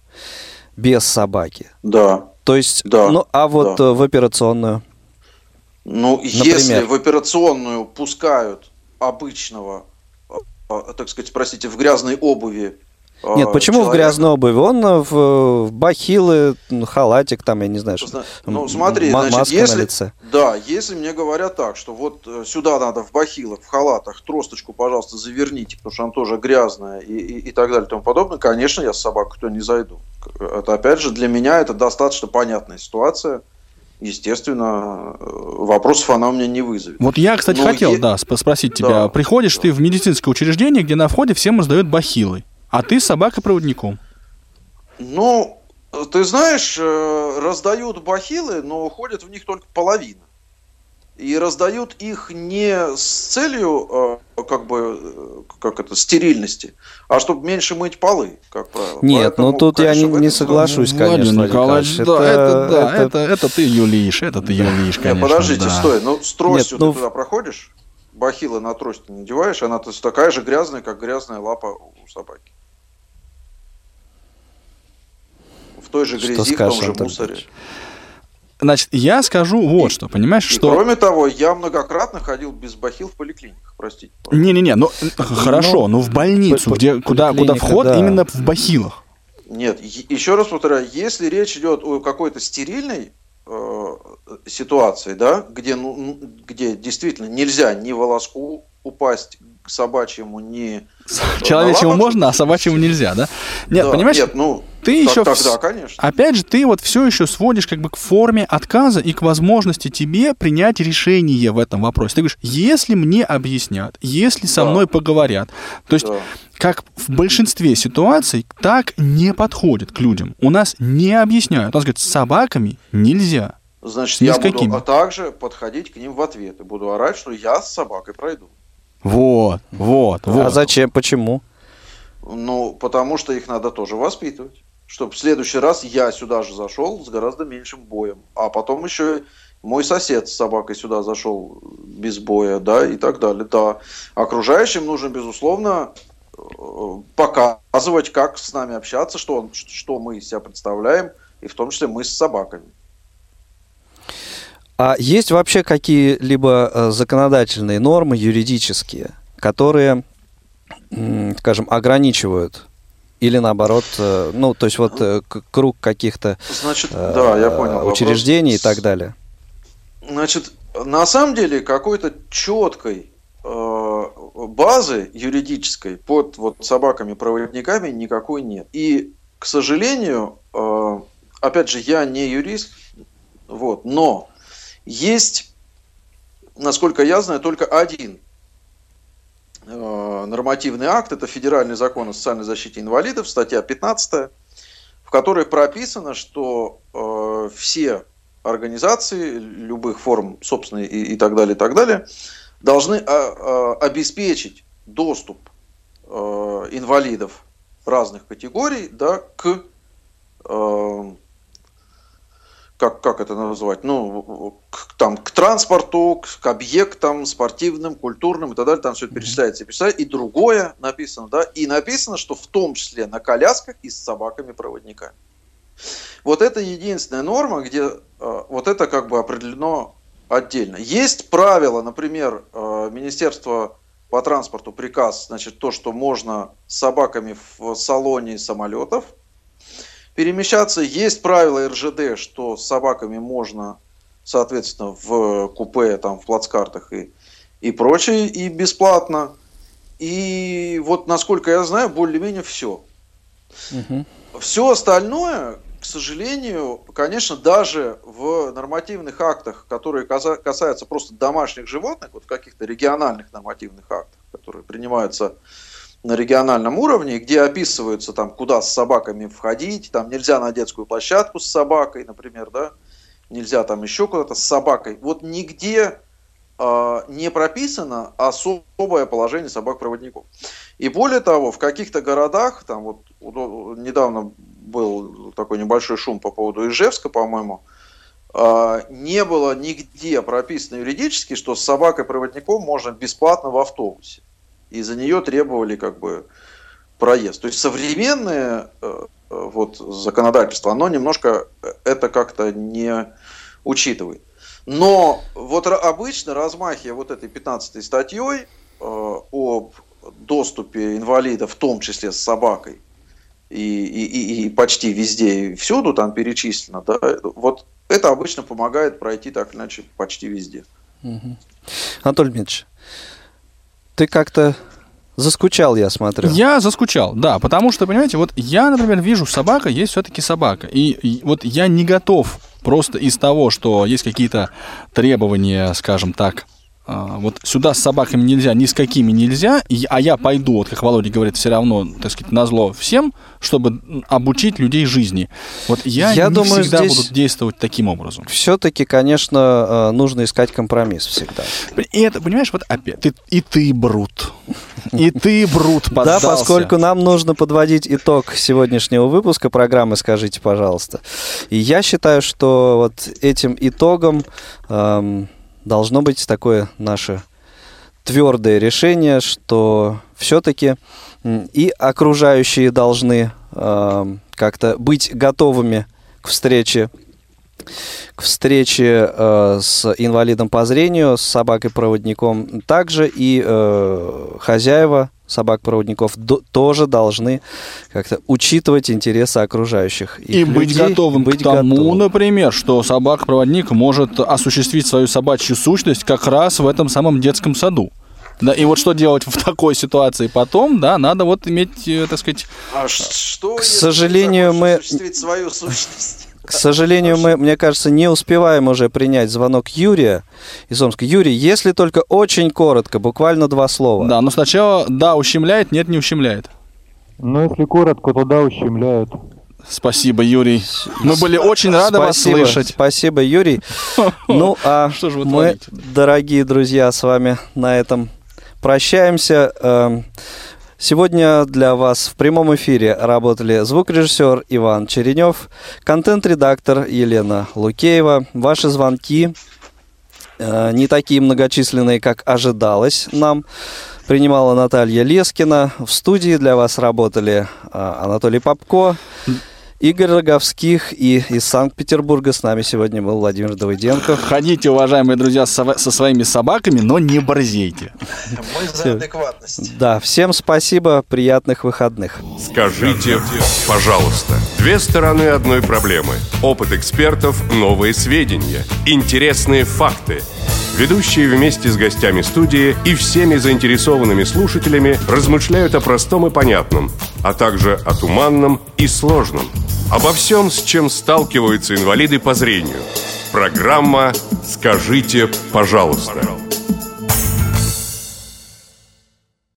без собаки. Да. То есть, да, ну, а вот да. в операционную? Ну, например. Если в операционную пускают обычного, так сказать, простите, в грязной обуви. Нет, почему человек... в грязной обуви? Он в бахилы, халатик, там, я не знаю, что. Ну, смотри, м- значит, маска если... на лице. Да, если мне говорят так, что вот сюда надо в бахилах, в халатах, тросточку, пожалуйста, заверните, потому что она тоже грязная и, и, и так далее и тому подобное, конечно, я с собакой-то не зайду. Это, опять же, для меня это достаточно понятная ситуация. Естественно, вопросов она у меня не вызовет. Вот я, кстати, Но хотел е... да, спросить да. тебя. Приходишь да. ты в медицинское учреждение, где на входе всем раздают бахилы. А ты с собакой-проводником? Ну, ты знаешь, раздают бахилы, но ходит в них только половина. И раздают их не с целью, как бы, как это, стерильности, а чтобы меньше мыть полы, как правило. Нет, Поэтому, ну тут конечно, я не, не соглашусь, конечно, Николаевич. Да, это, это, да, это... Это, это ты юлишь, это ты юлишь, конечно. Нет, подождите, да. стой, ну с тростью Нет, ты ну... туда проходишь, бахилы на трость не надеваешь, она такая же грязная, как грязная лапа у собаки. той же грязи, что в том же Антон мусоре. Значит, я скажу вот и, что, понимаешь, и что... Кроме того, я многократно ходил без бахил в поликлиниках, простите. Пожалуйста. Не-не-не, ну, но, хорошо, но в больницу, по- где, куда, куда вход, да. именно в бахилах. Нет, е- еще раз повторяю, если речь идет о какой-то стерильной э- ситуации, да, где, ну, где действительно нельзя ни волоску упасть, к собачьему не... Человечьему можно, а собачьему нельзя, да? Нет, да, понимаешь, нет, ну, ты так, еще... Тогда, конечно. Опять же, ты вот все еще сводишь как бы к форме отказа и к возможности тебе принять решение в этом вопросе. Ты говоришь, если мне объяснят, если со да. мной поговорят, то есть... Да. Как в большинстве ситуаций, так не подходит к людям. У нас не объясняют. У нас говорят, с собаками нельзя. Значит, я буду а также подходить к ним в ответ и буду орать, что я с собакой пройду. Вот, вот, вот. А зачем, почему? Ну, потому что их надо тоже воспитывать. Чтобы в следующий раз я сюда же зашел с гораздо меньшим боем. А потом еще мой сосед с собакой сюда зашел без боя, да, и так далее. Да. Окружающим нужно, безусловно, показывать, как с нами общаться, что, он, что мы из себя представляем, и в том числе мы с собаками. А есть вообще какие-либо законодательные нормы юридические, которые, скажем, ограничивают или наоборот, ну, то есть вот круг каких-то Значит, э, да, я понял, учреждений вопрос. И так далее? Значит, на самом деле какой-то четкой э, базы юридической под вот, собаками-проводниками никакой нет. И, к сожалению, э, опять же, я не юрист, вот, но... Есть, насколько я знаю, только один э, нормативный акт, это Федеральный закон о социальной защите инвалидов, статья пятнадцатая, в которой прописано, что э, все организации любых форм собственной и, и так далее, и так далее, должны э, э, обеспечить доступ э, инвалидов разных категорий да, к... Э, как, как это назвать, ну, к, там, к транспорту, к, к объектам спортивным, культурным и так далее, там все это перечисляется, перечисляется, и другое написано, да, и написано, что в том числе на колясках и с собаками-проводниками. Вот это единственная норма, где э, вот это как бы определено отдельно. Есть правила, например, э, Министерство по транспорту, приказ, значит, то, что можно с собаками в салоне самолетов перемещаться. Есть правила эр жэ дэ, что с собаками можно, соответственно, в купе, там, в плацкартах и, и прочее, и бесплатно. И вот, насколько я знаю, более-менее все. Угу. Все остальное, к сожалению, конечно, даже в нормативных актах, которые касаются просто домашних животных, вот в каких-то региональных нормативных актах, которые принимаются на региональном уровне, где описываются, там, куда с собаками входить, там нельзя на детскую площадку с собакой, например, да, нельзя там еще куда-то с собакой. Вот нигде э, не прописано особое положение собак-проводников. И более того, в каких-то городах, там вот недавно был такой небольшой шум по поводу Ижевска, по-моему, э, не было нигде прописано юридически, что с собакой-проводником можно бесплатно в автобусе. И за нее требовали как бы проезд. То есть современное вот, законодательство, оно немножко это как-то не учитывает. Но вот обычно, размахивая вот этой пятнадцатой статьей э, об доступе инвалида, в том числе с собакой, и, и, и почти везде и всюду там перечислено, да, вот это обычно помогает пройти так иначе почти везде. Угу. Анатолий Дмитриевич, ты как-то заскучал, я смотрю. Я заскучал, да, потому что, понимаете, вот я, например, вижу, собака, есть все-таки собака. И, и вот я не готов просто из того, что есть какие-то требования, скажем так, вот сюда с собаками нельзя, ни с какими нельзя, а я пойду, вот как Володя говорит, все равно, так сказать, назло всем, чтобы обучить людей жизни. Вот я, я не думаю, всегда буду действовать таким образом. Все-таки, конечно, нужно искать компромисс всегда. И это, понимаешь, вот опять, ты, и ты брут, и ты брут поддался. Да, поскольку нам нужно подводить итог сегодняшнего выпуска программы «Скажите, пожалуйста». И я считаю, что вот этим итогом... Эм, должно быть такое наше твердое решение, что все-таки и окружающие должны э, как-то быть готовыми к встрече, к встрече э, с инвалидом по зрению, с собакой-проводником также, и э, хозяева собак-проводников до, тоже должны как-то учитывать интересы окружающих. Их и быть людей, готовым быть к тому, готовым. Например, что собак-проводник может осуществить свою собачью сущность как раз в этом самом детском саду. Да, и вот что делать в такой ситуации потом, да, надо вот иметь, так сказать... А что, к сожалению, мы... осуществить свою сущность? К сожалению, мы, мне кажется, не успеваем уже принять звонок Юрия из Омска. Юрий, если только очень коротко, буквально два слова. Да, но сначала да, ущемляет, нет, не ущемляет. Ну, если коротко, то да, ущемляет. Спасибо, Юрий. Мы были очень рады спасибо, вас слышать. Спасибо, Юрий. Ну, а что же вы мы, творите? Дорогие друзья, с вами на этом прощаемся. Сегодня для вас в прямом эфире работали звукорежиссер Иван Черенёв, контент-редактор Елена Лукеева. Ваши звонки, э, не такие многочисленные, как ожидалось нам, принимала Наталья Лескина. В студии для вас работали э, Анатолий Попко, Игорь Роговских, и из Санкт-Петербурга с нами сегодня был Владимир Доводенков. Ходите, уважаемые друзья, со, со своими собаками, но не борзейте. Мы за адекватность. Да, всем спасибо, приятных выходных. Скажите, пожалуйста. Две стороны одной проблемы. Опыт экспертов, новые сведения, интересные факты. Ведущие вместе с гостями студии и всеми заинтересованными слушателями размышляют о простом и понятном, а также о туманном и сложном. Обо всем, с чем сталкиваются инвалиды по зрению. Программа «Скажите, пожалуйста».